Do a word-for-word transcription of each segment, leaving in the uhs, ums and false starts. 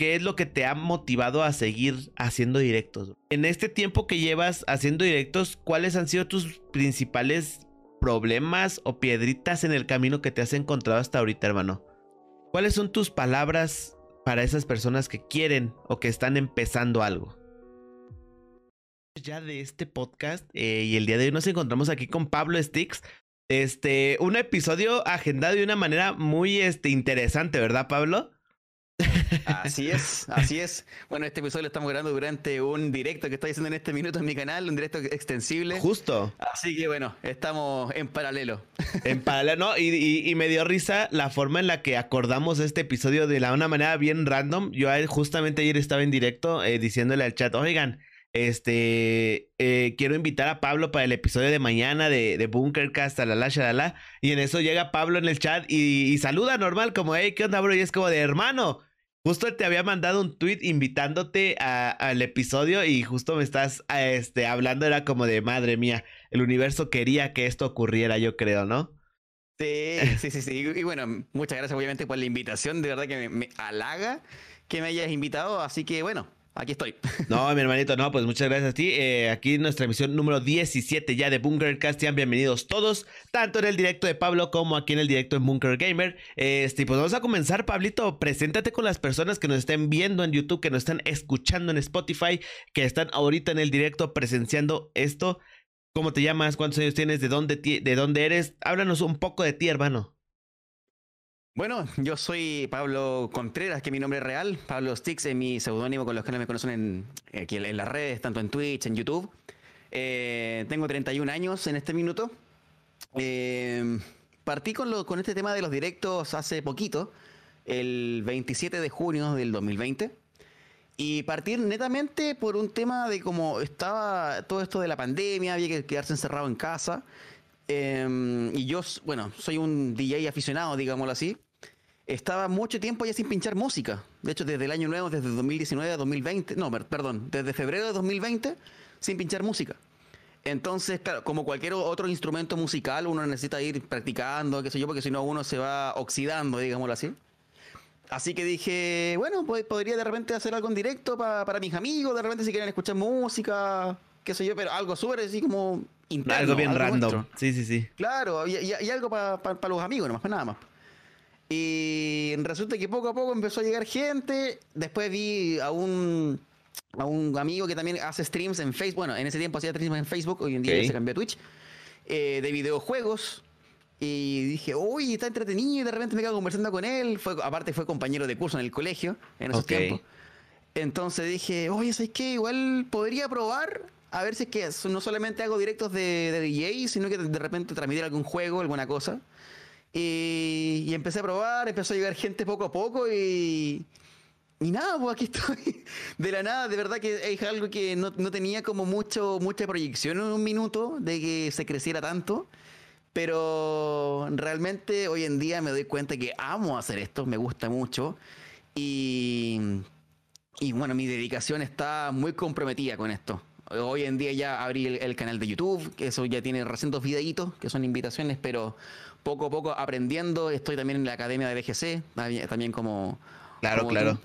¿Qué es lo que te ha motivado a seguir haciendo directos? En este tiempo que llevas haciendo directos, ¿cuáles han sido tus principales problemas o piedritas en el camino que te has encontrado hasta ahorita, hermano? ¿Cuáles son tus palabras para esas personas que quieren o que están empezando algo? Ya de este podcast, eh, y el día de hoy nos encontramos aquí con Pablo Stix. Este, un episodio agendado de una manera muy este, interesante, ¿verdad, Pablo? Así es, así es. Bueno, este episodio lo estamos grabando durante un directo que estoy haciendo en este minuto en mi canal, un directo extensible. Justo. Así que bueno, estamos en paralelo. En paralelo, ¿no? Y, y, y me dio risa la forma en la que acordamos este episodio de la, una manera bien random. Yo justamente ayer estaba en directo eh, diciéndole al chat, oigan, este, eh, quiero invitar a Pablo para el episodio de mañana de, de BunkerCast, shalala, shalala. Y en eso llega Pablo en el chat y, y saluda normal, como, hey, ¿qué onda, bro? Y es como de, hermano, justo te había mandado un tweet invitándote al episodio y justo me estás a este, hablando, era como de madre mía, el universo quería que esto ocurriera, yo creo, ¿no? Sí, sí, sí, sí. Y, y bueno, muchas gracias obviamente por la invitación, de verdad que me, me halaga que me hayas invitado, así que bueno, aquí estoy. No, mi hermanito, no, pues muchas gracias a ti. Eh, aquí nuestra emisión número diecisiete ya de BunkerCast. Sean bienvenidos todos, tanto en el directo de Pablo como aquí en el directo en Bunker Gamer. Este, pues vamos a comenzar, Pablito. Preséntate con las personas que nos estén viendo en YouTube, que nos están escuchando en Spotify, que están ahorita en el directo presenciando esto. ¿Cómo te llamas? ¿Cuántos años tienes? ¿De dónde, de dónde eres? Háblanos un poco de ti, hermano. Bueno, yo soy Pablo Contreras, que es mi nombre real. Pablo Stix es mi seudónimo con los que me conocen en, aquí en las redes, tanto en Twitch, en YouTube. Eh, tengo treinta y un años en este minuto. Eh, partí con, lo, con este tema de los directos hace poquito, el veintisiete de junio del dos mil veinte. Y partir netamente por un tema de cómo estaba todo esto de la pandemia, había que quedarse encerrado en casa. Eh, y yo, bueno, soy un D J aficionado, digámoslo así. Estaba mucho tiempo ya sin pinchar música. De hecho, desde el año nuevo, desde dos mil diecinueve a dos mil veinte, no, perdón, desde febrero de dos mil veinte, sin pinchar música. Entonces, claro, como cualquier otro instrumento musical, uno necesita ir practicando, qué sé yo, porque si no uno se va oxidando, digámoslo así. Así que dije, bueno, pues podría de repente hacer algo en directo pa, para mis amigos, de repente si quieren escuchar música, qué sé yo, pero algo súper así como... interno, algo bien algo random, nuestro. Sí, sí, sí. Claro, y, y, y algo para pa, pa los amigos, nomás, nada más. Y resulta que poco a poco empezó a llegar gente. Después vi a un, a un amigo que también hace streams en Facebook. Bueno, en ese tiempo hacía streams en Facebook, hoy en día okay. Se cambió a Twitch, eh, de videojuegos. Y dije, uy, está entretenido, y de repente me quedo conversando con él. Fue, aparte fue compañero de curso en el colegio, en esos okay. tiempos. Entonces dije, oye, ¿sabes qué? Igual podría probar... a ver si es que no solamente hago directos de, de D J, sino que de repente transmitir algún juego, alguna cosa. Y, y empecé a probar, empezó a llegar gente poco a poco y... y nada, pues aquí estoy. De la nada, de verdad que es algo que no, no tenía como mucho, mucha proyección en un minuto de que se creciera tanto. Pero realmente hoy en día me doy cuenta que amo hacer esto, me gusta mucho. Y, y bueno, mi dedicación está muy comprometida con esto. Hoy en día ya abrí el, el canal de YouTube, que eso ya tiene recién dos videitos, que son invitaciones, pero poco a poco aprendiendo. Estoy también en la Academia de B G C, también como... Claro, como claro.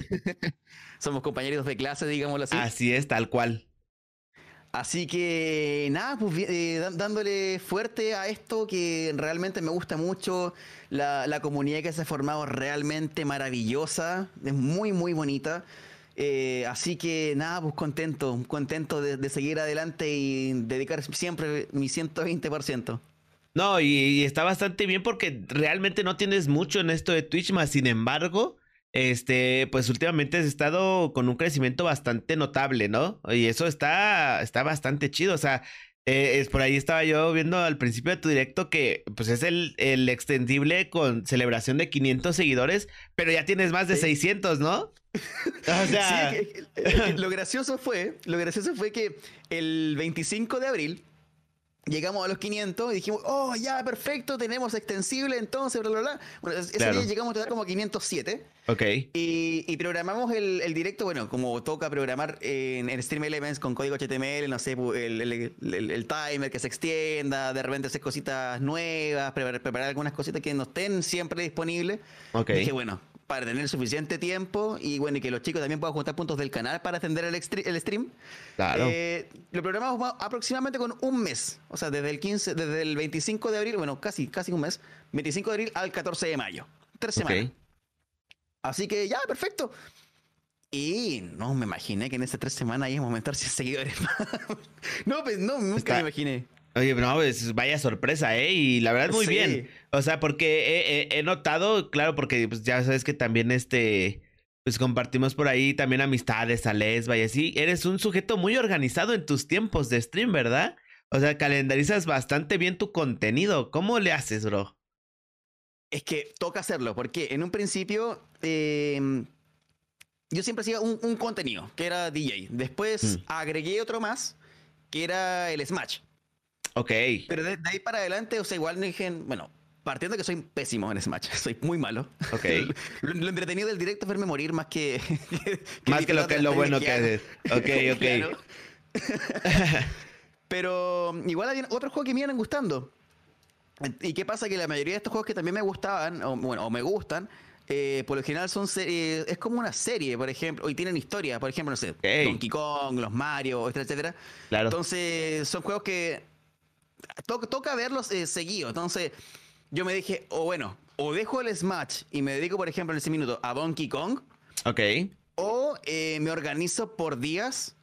Somos compañeros de clase, digámoslo así. Así es, tal cual. Así que nada, pues eh, dándole fuerte a esto que realmente me gusta mucho. La, la comunidad que se ha formado es realmente maravillosa, es muy, muy bonita. Eh, así que nada, pues contento, contento de, de seguir adelante y dedicar siempre mi ciento veinte por ciento. No, y, y está bastante bien porque realmente no tienes mucho en esto de Twitch, más sin embargo, este, pues últimamente has estado con un crecimiento bastante notable, ¿no? Y eso está, está bastante chido, o sea, eh, es por ahí estaba yo viendo al principio de tu directo que pues es el, el extendible con celebración de quinientos seguidores, pero ya tienes más de ¿sí? seiscientos, ¿no? O sea... sí, lo gracioso fue lo gracioso fue que el veinticinco de abril llegamos a los quinientos y dijimos, oh, ya, perfecto, tenemos extensible, entonces, bla, bla, bla. Bueno, ese claro. día llegamos a estar como a quinientos siete. Ok. Y, y programamos el, el directo, bueno, como toca programar en, en Stream Elements con código H T M L, no sé, el, el, el, el timer que se extienda, de repente hacer cositas nuevas, preparar, preparar algunas cositas que no estén siempre disponibles. Ok. Y dije, bueno, para tener suficiente tiempo y bueno, y que los chicos también puedan juntar puntos del canal para atender el, el stream. Claro. Eh, lo programamos aproximadamente con un mes, o sea, desde el quince, desde el veinticinco de abril, bueno, casi, casi un mes, veinticinco de abril al catorce de mayo, tres okay. semanas. Así que ya, perfecto. Y no me imaginé que en estas tres semanas íbamos a aumentar cien seguidores. No, pues no, nunca Está... me imaginé. Oye, pero no, pues vaya sorpresa, ¿eh? Y la verdad, muy sí. bien. O sea, porque he, he, he notado, claro, porque pues, ya sabes que también este, pues compartimos por ahí también amistades, Alesba y así. Eres un sujeto muy organizado en tus tiempos de stream, ¿verdad? O sea, calendarizas bastante bien tu contenido. ¿Cómo le haces, bro? Es que toca hacerlo, porque en un principio... Eh... Yo siempre hacía un, un contenido, que era D J. Después mm. agregué otro más, que era el Smash. Ok. Pero de, de ahí para adelante, o sea, igual me dije... Bueno, partiendo que soy pésimo en Smash, soy muy malo. Ok. Lo, lo entretenido del directo es verme morir más que... que, que más que lo que es lo bueno que haces. Ok, ok. Pero igual había otros juegos que me iban gustando. ¿Y qué pasa? Que la mayoría de estos juegos que también me gustaban, o, bueno, o me gustan... Eh, por lo general son eh, es como una serie, por ejemplo, y tienen historia, por ejemplo, no sé, okay. Donkey Kong, los Mario, etcétera, etcétera. Claro. Entonces son juegos que to toca verlos eh, seguidos. Entonces yo me dije, o bueno, o dejo el Smash y me dedico, por ejemplo, en ese minuto a Donkey Kong, okay. o eh, me organizo por días.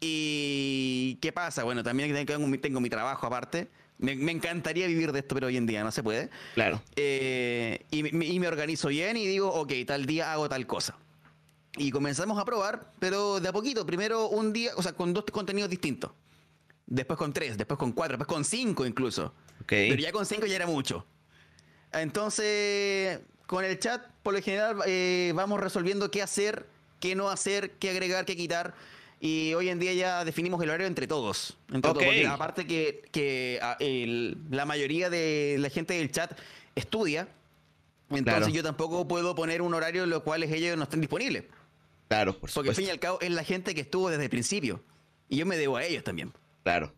Y ¿qué pasa? Bueno, también tengo, tengo mi trabajo aparte. Me, me encantaría vivir de esto, pero hoy en día no se puede. Claro. Eh, y, me, y me organizo bien y digo, ok, tal día hago tal cosa. Y comenzamos a probar, pero de a poquito. Primero un día, o sea, con dos contenidos distintos. Después con tres, después con cuatro, después con cinco incluso. Okay. Pero ya con cinco ya era mucho. Entonces, con el chat, por lo general, eh, vamos resolviendo qué hacer, qué no hacer, qué agregar, qué quitar. Y hoy en día ya definimos el horario entre todos. Entre okay. todos aparte que, que el, la mayoría de la gente del chat estudia, entonces claro. yo tampoco puedo poner un horario en los cuales ellos no estén disponibles. Claro, por supuesto. Porque al fin y al cabo es la gente que estuvo desde el principio. Y yo me debo a ellos también. Claro.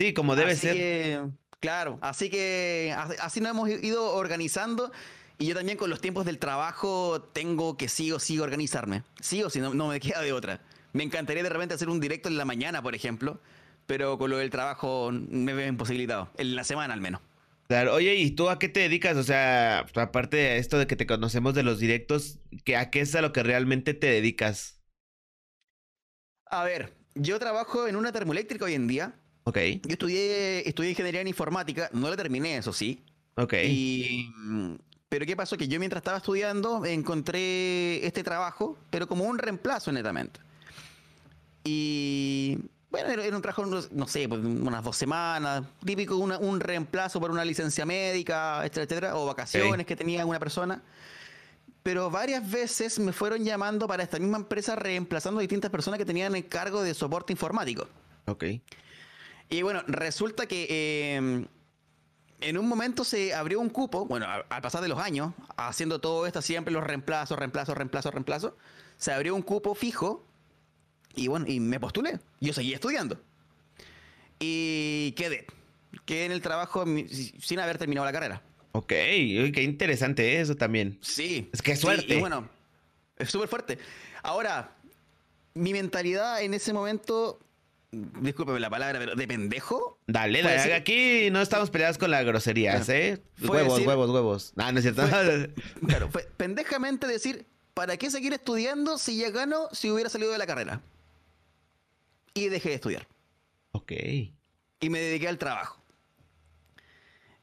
Sí, como debe así ser. Que, claro, así que así nos hemos ido organizando. Y yo también con los tiempos del trabajo tengo que sí o sí organizarme. Sí o sí, no, no me queda de otra. Me encantaría de repente hacer un directo en la mañana, por ejemplo, pero con lo del trabajo me veo imposibilitado, en la semana al menos. Claro. Oye, ¿y tú a qué te dedicas? O sea, aparte de esto de que te conocemos de los directos, ¿a qué es a lo que realmente te dedicas? A ver, yo trabajo en una termoeléctrica hoy en día. Ok. Yo estudié, estudié ingeniería en informática, no la terminé, eso sí. Ok. Y... Pero ¿qué pasó? Que yo mientras estaba estudiando encontré este trabajo, pero como un reemplazo netamente. Y bueno, era un trabajo, no sé, unas dos semanas, típico una, un reemplazo por una licencia médica, etcétera, etcétera, o vacaciones okay. que tenía una persona. Pero varias veces me fueron llamando para esta misma empresa reemplazando a distintas personas que tenían el cargo de soporte informático. Ok. Y bueno, resulta que eh, en un momento se abrió un cupo, bueno, al pasar de los años, haciendo todo esto siempre, los reemplazos, reemplazos, reemplazos, reemplazos, se abrió un cupo fijo. Y bueno, y me postulé. Yo seguí estudiando. Y quedé. Quedé en el trabajo sin haber terminado la carrera. Ok, qué interesante eso también. Sí. Es que suerte. Sí, y bueno, es súper fuerte. Ahora, mi mentalidad en ese momento, discúlpeme la palabra, pero de pendejo. Dale, dale, decir, aquí no estamos peleados con las groserías, bueno, ¿eh? Huevos, decir, huevos, huevos. Ah, no es cierto. Fue, claro, fue pendejamente decir, ¿para qué seguir estudiando si ya gano si hubiera salido de la carrera? Y dejé de estudiar. Ok. Y me dediqué al trabajo.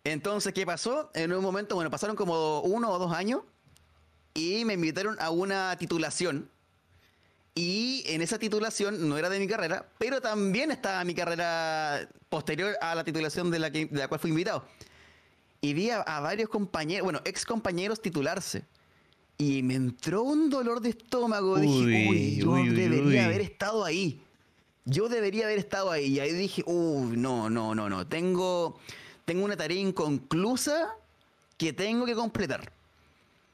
Entonces, ¿qué pasó? En un momento, bueno, pasaron como uno o dos años y me invitaron a una titulación. Y en esa titulación no era de mi carrera, pero también estaba mi carrera posterior a la titulación de la, que, de la cual fui invitado. Y vi a, a varios compañeros, bueno, ex compañeros titularse. Y me entró un dolor de estómago. Uy, dije, uy, yo uy, debería uy. haber estado ahí. Yo debería haber estado ahí. Y ahí dije, uy, no, no, no, no. Tengo, tengo una tarea inconclusa que tengo que completar.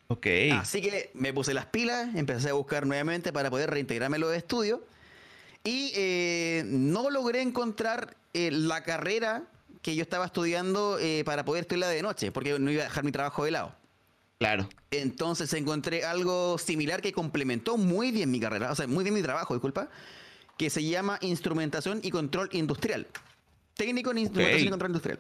Ok. Así que me puse las pilas, empecé a buscar nuevamente para poder reintegrarme en los estudios. Y eh, no logré encontrar eh, la carrera que yo estaba estudiando eh, para poder estudiarla de noche, porque no iba a dejar mi trabajo de lado. Claro. Entonces encontré algo similar que complementó muy bien mi carrera, o sea, muy bien mi trabajo, disculpa, que se llama Instrumentación y Control Industrial. Técnico en Instrumentación okay. y Control Industrial.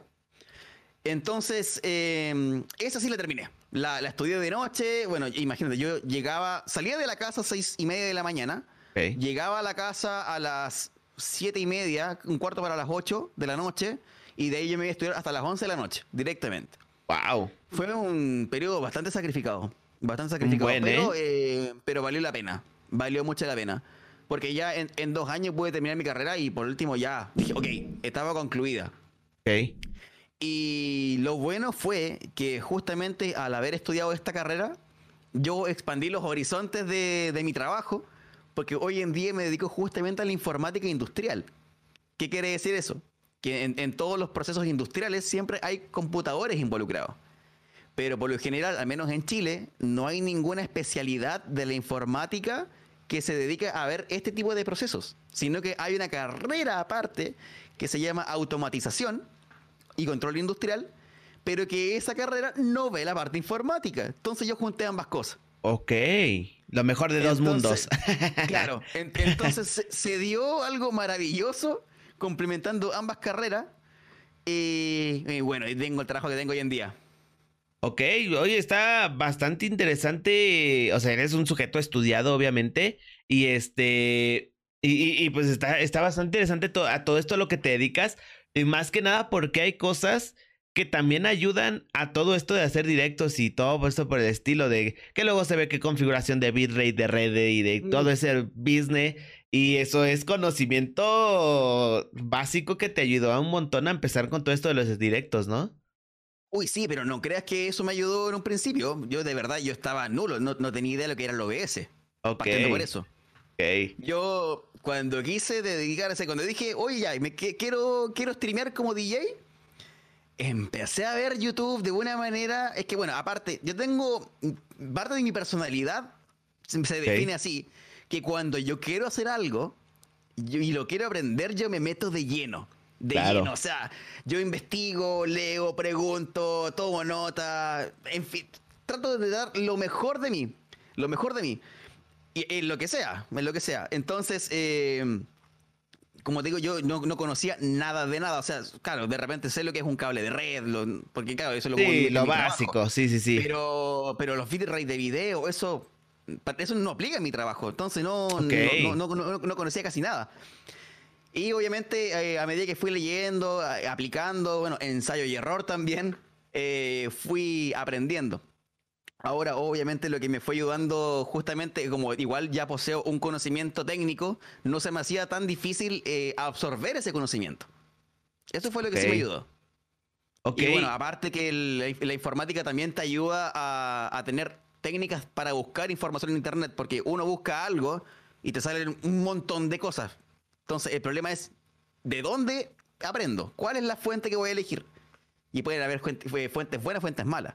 Entonces, eh, esa sí la terminé. La, la estudié de noche. Bueno, imagínate, yo llegaba, salía de la casa a seis y media de la mañana. Okay. Llegaba a la casa a las siete y media, un cuarto para las ocho de la noche. Y de ahí yo me iba a estudiar hasta las once de la noche, directamente. ¡Wow! Fue un periodo bastante sacrificado. Bastante sacrificado. Buen, pero, eh. Eh, pero valió la pena. Valió mucho la pena. Porque ya en, en dos años pude terminar mi carrera y por último ya dije, ok, estaba concluida. Ok. Y lo bueno fue que justamente al haber estudiado esta carrera, yo expandí los horizontes de, de mi trabajo, porque hoy en día me dedico justamente a la informática industrial. ¿Qué quiere decir eso? Que en, en todos los procesos industriales siempre hay computadores involucrados. Pero por lo general, al menos en Chile, no hay ninguna especialidad de la informática que se dedique a ver este tipo de procesos, sino que hay una carrera aparte que se llama automatización y control industrial, pero que esa carrera no ve la parte informática. Entonces yo junté ambas cosas. Ok, lo mejor de entonces, dos mundos. Claro, en, entonces se, se dio algo maravilloso complementando ambas carreras y, y bueno, tengo el trabajo que tengo hoy en día. Ok, oye, está bastante interesante. O sea, eres un sujeto estudiado, obviamente. Y este. Y, y, y pues está, está bastante interesante to- a todo esto a lo que te dedicas. Y más que nada, porque hay cosas que también ayudan a todo esto de hacer directos y todo esto por el estilo de que luego se ve qué configuración de bitrate, de red y de todo ese business. Y eso es conocimiento básico que te ayudó a un montón a empezar con todo esto de los directos, ¿no? Uy, sí, pero no creas que eso me ayudó en un principio. Yo, de verdad, yo estaba nulo. No, no tenía idea de lo que era el O B S. Ok. Partiendo por eso. Ok. Yo, cuando quise dedicarse, cuando dije, oye, ya, me, que, quiero, quiero streamear como D J, empecé a ver YouTube de una manera... Es que, bueno, aparte, yo tengo... Parte de mi personalidad se define okay. así, que cuando yo quiero hacer algo yo, y lo quiero aprender, yo me meto de lleno. De claro. lleno, o sea, yo investigo, leo, pregunto, tomo nota, en fin, trato de dar lo mejor de mí, lo mejor de mí, y, en lo que sea, en lo que sea. Entonces, eh, como te digo, yo no, no conocía nada de nada, o sea, claro, de repente sé lo que es un cable de red, lo, porque claro, eso lo sí, lo básico, trabajo, sí, sí, sí. Pero, pero los bitrates de video, eso, eso no aplica en mi trabajo, entonces no, okay. no, no, no, no, no conocía casi nada. Y obviamente, eh, a medida que fui leyendo, a, aplicando, bueno, ensayo y error también, eh, fui aprendiendo. Ahora, obviamente, lo que me fue ayudando justamente, como igual ya poseo un conocimiento técnico, no se me hacía tan difícil eh, absorber ese conocimiento. Eso fue lo que okay. sí me ayudó. Okay. Y bueno, aparte que el, la informática también te ayuda a, a tener técnicas para buscar información en internet, porque uno busca algo y te salen un montón de cosas. Entonces, el problema es, ¿de dónde aprendo? ¿Cuál es la fuente que voy a elegir? Y pueden haber fuentes buenas, fuentes malas.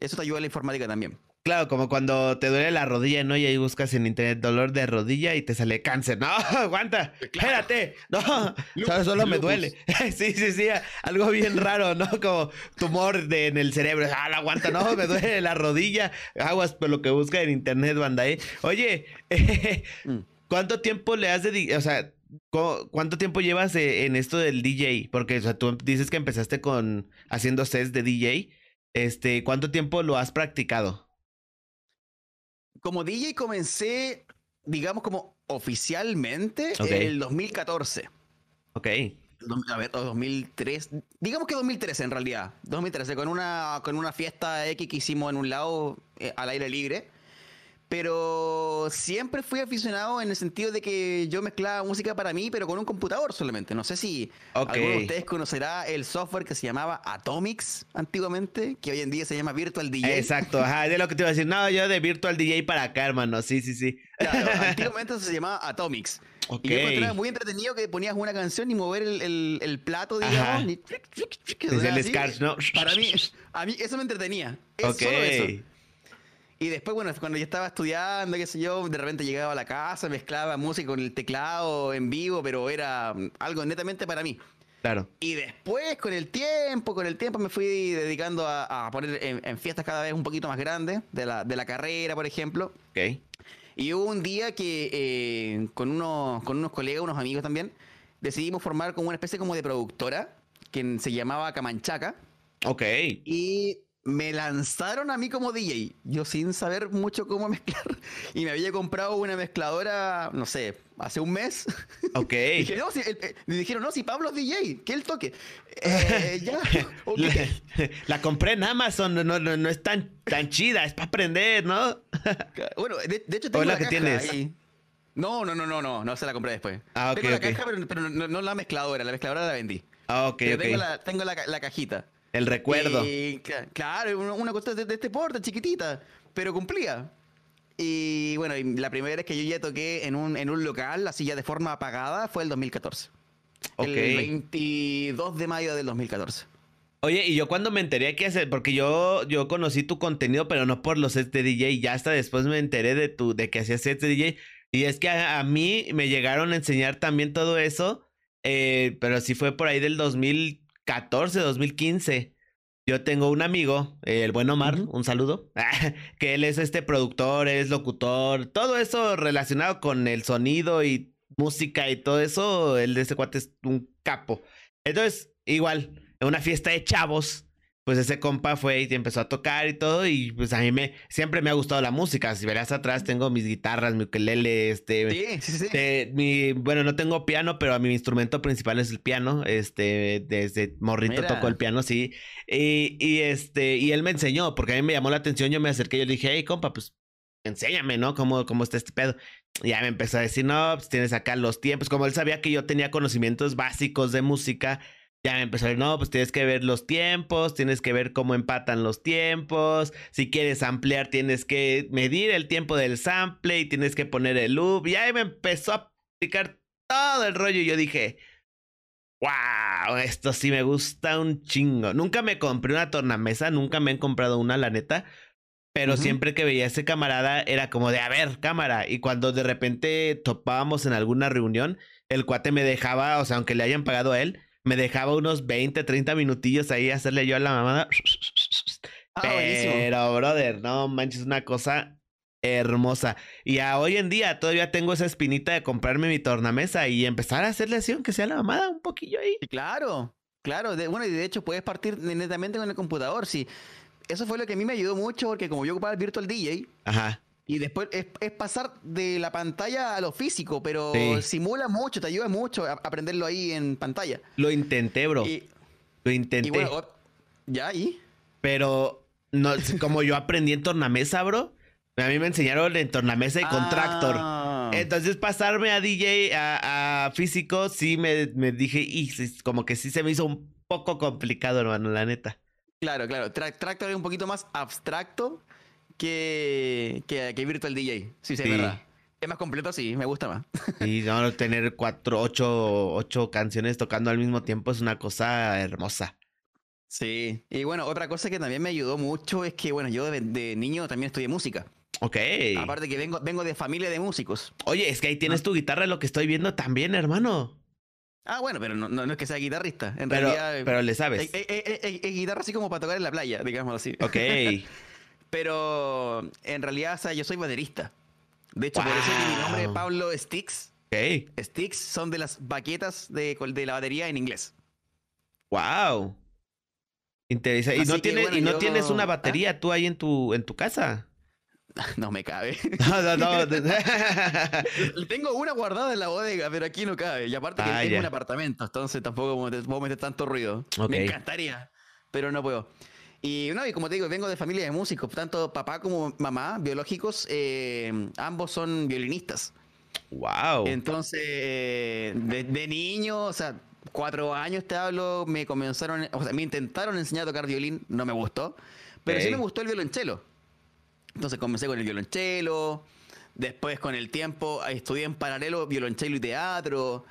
Eso te ayuda a la informática también. Claro, como cuando te duele la rodilla, ¿no? Y ahí buscas en internet dolor de rodilla y te sale cáncer. ¡No, aguanta! Claro. ¡Espérate! ¡No! Lupus, solo me lupus. Duele. Sí, sí, sí. Algo bien raro, ¿no? Como tumor de, en el cerebro. ¡Ah, la aguanta! ¡No, me duele la rodilla! Aguas por lo que busca en internet, banda, ¿eh? Oye, eh, ¿cuánto tiempo le has dedicado? O sea... ¿Cuánto tiempo llevas en esto del D J? Porque, o sea, tú dices que empezaste con haciendo sets de D J. Este, ¿cuánto tiempo lo has practicado? Como D J comencé, digamos, como oficialmente okay. en el dos mil catorce. Ok. A ver, dos mil tres. Digamos que dos mil trece en realidad. dos mil trece, con una, con una fiesta X que hicimos en un lado eh, al aire libre. Pero siempre fui aficionado en el sentido de que yo mezclaba música para mí, pero con un computador solamente. No sé si okay. alguno de ustedes conocerá el software que se llamaba Atomix antiguamente, que hoy en día se llama Virtual D J. Exacto, ajá, es lo que te iba a decir. No, yo de Virtual D J para acá, hermano. Sí, sí, sí. Claro, antiguamente eso se llamaba Atomix. Okay. Y yo encontraba muy entretenido que ponías una canción y mover el, el, el plato, digamos. Y tric, tric, tric, que es el scratch, ¿no? Para mí, a mí eso me entretenía. Es okay. solo eso. Y después, bueno, cuando yo estaba estudiando, qué sé yo, de repente llegaba a la casa, mezclaba música con el teclado en vivo, pero era algo netamente para mí. Claro. Y después, con el tiempo, con el tiempo me fui dedicando a, a poner en, en fiestas cada vez un poquito más grandes, de la, de la carrera, por ejemplo. Ok. Y hubo un día que eh, con, unos, con unos colegas, unos amigos también, decidimos formar como una especie como de productora, que se llamaba Camanchaca. Ok. Y me lanzaron a mí como D J, yo sin saber mucho cómo mezclar. Y me había comprado una mezcladora, no sé, hace un mes. Ok. Y dije, no, si, el, eh, me dijeron, no, si Pablo es D J, que él toque. Eh, ya, okay. la, la compré en Amazon, no, no, no es tan, tan chida, es para aprender, ¿no? Bueno, de, de hecho tengo la caja tienes. Ahí. No, no, no, no, no, no se la compré después. Ah, okay, tengo la okay. caja, pero, pero no, no la mezcladora, la mezcladora la vendí. Ah, ok, pero ok. Tengo la, tengo la, la cajita. El recuerdo. Y, claro, una, una cosa de, de este porte, chiquitita, pero cumplía. Y bueno, y la primera vez que yo ya toqué en un, en un local, así ya de forma apagada, fue el dos mil catorce. Okay. El veintidós de mayo del dos mil catorce. Oye, y yo cuando me enteré que hacer, porque yo, yo conocí tu contenido, pero no por los sets de D J, ya hasta después me enteré de, tu, de que hacías sets de D J. Y es que a, a mí me llegaron a enseñar también todo eso, eh, pero sí fue por ahí del dos mil catorce, dos mil quince. Yo tengo un amigo, eh, el buen Omar, uh-huh. un saludo, que él es este productor, es locutor, todo eso relacionado con el sonido y música y todo eso, él de ese cuate es un capo. Entonces, igual, en una fiesta de chavos, pues ese compa fue y empezó a tocar y todo, y pues a mí me, siempre me ha gustado la música. Si verás atrás, tengo mis guitarras, mi ukelele, este... Sí, sí, sí. Este, mi, bueno, no tengo piano, pero mi instrumento principal es el piano, este, desde morrito tocó el piano, sí. Y, y este, y él me enseñó, porque a mí me llamó la atención, yo me acerqué, yo le dije, hey, compa, pues enséñame, ¿no? ¿Cómo, cómo está este pedo? Y ya me empezó a decir, no, pues tienes acá los tiempos. Como él sabía que yo tenía conocimientos básicos de música, ya me empezó a decir, no, pues tienes que ver los tiempos, tienes que ver cómo empatan los tiempos, si quieres ampliar tienes que medir el tiempo del sample y tienes que poner el loop. Y ahí me empezó a aplicar todo el rollo y yo dije, wow, esto sí me gusta un chingo. Nunca me compré una tornamesa, nunca me han comprado una, la neta. Pero uh-huh. siempre que veía a ese camarada era como de, a ver, cámara. Y cuando de repente topábamos en alguna reunión, el cuate me dejaba, o sea, aunque le hayan pagado a él, me dejaba unos veinte, treinta minutillos ahí hacerle yo a la mamada. Ah, pero, buenísimo. Brother, no manches, una cosa hermosa. Y a hoy en día todavía tengo esa espinita de comprarme mi tornamesa y empezar a hacerle así, aunque sea la mamada, un poquillo ahí. Sí, claro, claro. De, bueno, y de hecho puedes partir netamente con el computador, sí. Eso fue lo que a mí me ayudó mucho, porque como yo ocupaba el Virtual D J, ajá. y después es, es pasar de la pantalla a lo físico, pero sí. simula mucho, te ayuda mucho a aprenderlo ahí en pantalla. Lo intenté, bro. Y, lo intenté. Y bueno, ¿ya? ¿Y? Pero no, como yo aprendí en tornamesa, bro, a mí me enseñaron en tornamesa y contractor. Ah. Entonces pasarme a D J, a, a físico, sí me, me dije, y como que sí se me hizo un poco complicado, hermano, la neta. Claro, claro. Tra- Tractor es un poquito más abstracto que, que, que Virtual D J. Sí, sí, es verdad. Es más completo, sí. Me gusta más. Y no, tener cuatro, ocho, ocho canciones tocando al mismo tiempo es una cosa hermosa. Sí. Y bueno, otra cosa que también me ayudó mucho es que, bueno, yo de, de niño también estudié música. Ok. Aparte que vengo, vengo de familia de músicos. Oye, es que ahí tienes tu guitarra, lo que estoy viendo también, hermano. Ah, bueno, pero no, no, no es que sea guitarrista. En pero, realidad. Pero le sabes. Es, es, es, es, es guitarra así como para tocar en la playa, digámoslo así. Ok. Pero en realidad, o sea, yo soy baterista. De hecho, wow. por eso mi nombre es Pablo Stix. Ok. Stix son de las baquetas de, de la batería en inglés. Wow. Interesante. ¿Y no, tienes, bueno, y no yo... tienes una batería ¿Ah? tú ahí en tu, en tu casa? No me cabe. No, no, no. Tengo una guardada en la bodega, pero aquí no cabe. Y aparte que ah, tengo yeah. un apartamento, entonces tampoco puedo meter tanto ruido. Okay. Me encantaría, pero no puedo. Y, no, y como te digo, vengo de familia de músicos. Tanto papá como mamá, biológicos, eh, ambos son violinistas. Wow. Entonces, eh, de, de niño, o sea, cuatro años te hablo, me comenzaron, o sea, me intentaron enseñar a tocar violín, no me gustó. Pero hey. sí me gustó el violonchelo. Entonces comencé con el violonchelo, después con el tiempo estudié en paralelo violonchelo y teatro,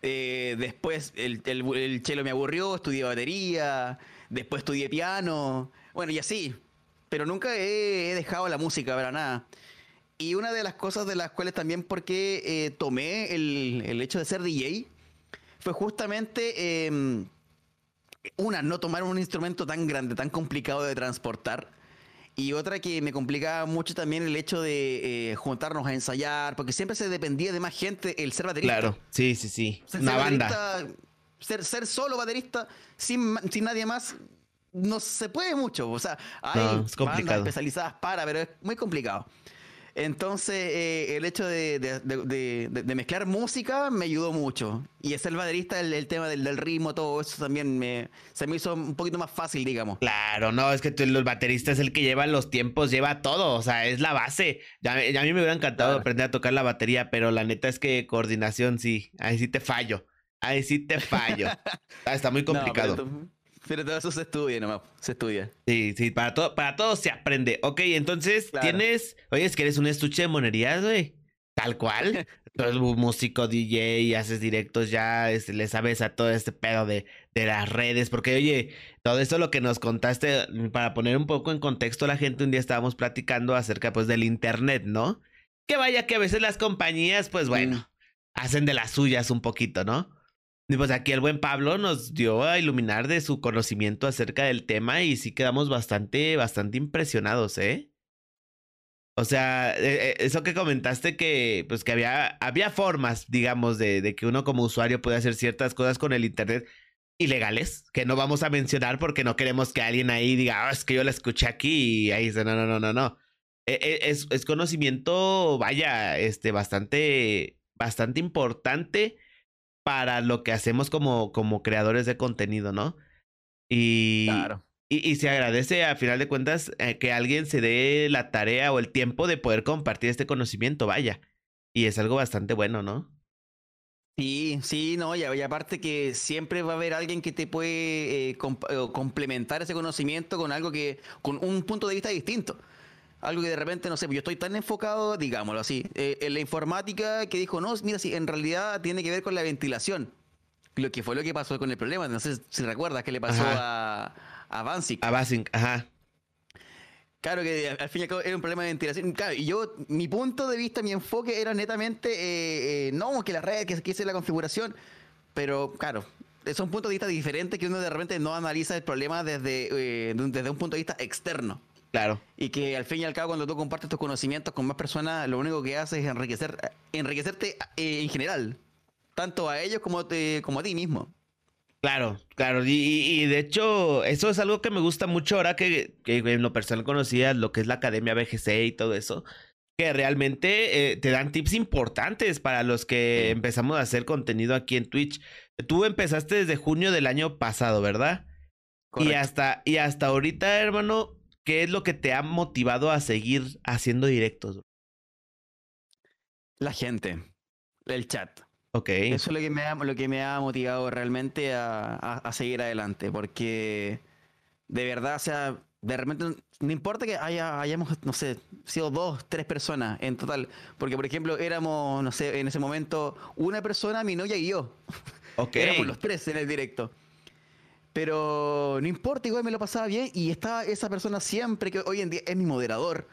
eh, después el, el, el chelo me aburrió, estudié batería, después estudié piano, bueno y así, pero nunca he, he dejado la música para nada. Y una de las cosas de las cuales también porque eh, tomé el, el hecho de ser D J fue justamente eh, una, no tomar un instrumento tan grande, tan complicado de transportar. Y otra que me complicaba mucho también el hecho de eh, juntarnos a ensayar, porque siempre se dependía de más gente el ser baterista. Claro, sí, sí, sí. Ser, una ser banda. Baterista, ser, ser solo baterista, sin, sin nadie más, no se puede mucho. O sea, hay no, es bandas especializadas para, pero es muy complicado. Entonces, eh, el hecho de, de, de, de, de mezclar música me ayudó mucho. Y el ser baterista, el, el tema del, del ritmo, todo eso también me, se me hizo un poquito más fácil, digamos. Claro, no, es que tú, el baterista es el que lleva los tiempos, lleva todo, o sea, es la base. Ya, ya a mí me hubiera encantado claro. aprender a tocar la batería, pero la neta es que coordinación, sí, ahí sí te fallo. Ahí sí te fallo. Ah, está muy complicado. No, pero tú... Pero todo eso se estudia nomás, se estudia. Sí, sí, para todo, para todo se aprende. Ok, entonces claro. tienes... Oye, es que eres un estuche de monerías, güey. Tal cual. Tú eres un músico, D J, haces directos ya, es, le sabes a todo este pedo de, de las redes. Porque, oye, todo esto lo que nos contaste, para poner un poco en contexto a la gente, un día estábamos platicando acerca, pues, del internet, ¿no? Que vaya que a veces las compañías, pues, bueno, hacen de las suyas un poquito, ¿no? Y pues aquí el buen Pablo nos dio a iluminar de su conocimiento acerca del tema y sí quedamos bastante, bastante impresionados, ¿eh? O sea, eso que comentaste que, pues que había, había formas, digamos, de, de que uno como usuario puede hacer ciertas cosas con el internet ilegales, que no vamos a mencionar porque no queremos que alguien ahí diga, oh, es que yo la escuché aquí y ahí dice, no, no, no, no, no. Es, es conocimiento, vaya, este, bastante, bastante importante para lo que hacemos como, como creadores de contenido, ¿no? Y, claro. y, y se agradece, a final de cuentas, eh, que alguien se dé la tarea o el tiempo de poder compartir este conocimiento, vaya. Y es algo bastante bueno, ¿no? Sí, sí, no, y, y aparte que siempre va a haber alguien que te puede eh, comp complementar ese conocimiento con algo que, con un punto de vista distinto. Algo que de repente, no sé, yo estoy tan enfocado, digámoslo así, eh, en la informática que dijo, no, mira, sí, en realidad tiene que ver con la ventilación. Lo que fue lo que pasó con el problema, no sé si recuerdas que le pasó a, a Vansik. A Vansik, ajá. Claro que al fin y al cabo era un problema de ventilación. Claro, y yo, mi punto de vista, mi enfoque era netamente, eh, eh, no, que la red, que, que hice la configuración, pero claro, son puntos de vista diferentes que uno de repente no analiza el problema desde, eh, desde un punto de vista externo. Claro. Y que al fin y al cabo cuando tú compartes tus conocimientos con más personas, lo único que haces es enriquecer, enriquecerte eh, en general, tanto a ellos como, te, como a ti mismo. Claro, claro. Y, y de hecho, eso es algo que me gusta mucho ahora que, que en lo personal conocía lo que es la Academia B G C y todo eso, que realmente eh, te dan tips importantes para los que sí. empezamos a hacer contenido aquí en Twitch. Tú empezaste desde junio del año pasado, ¿verdad? Correcto. Y hasta, y hasta ahorita, hermano... ¿Qué es lo que te ha motivado a seguir haciendo directos? La gente, el chat. Ok. Eso es lo que me ha, lo que me ha motivado realmente a, a, a seguir adelante, porque de verdad, o sea, de repente, no importa que haya, hayamos, no sé, sido dos, tres personas en total, porque por ejemplo éramos, no sé, en ese momento una persona, mi novia y yo. Ok. Éramos los tres en el directo. Pero no importa, igual me lo pasaba bien y estaba esa persona siempre que hoy en día es mi moderador.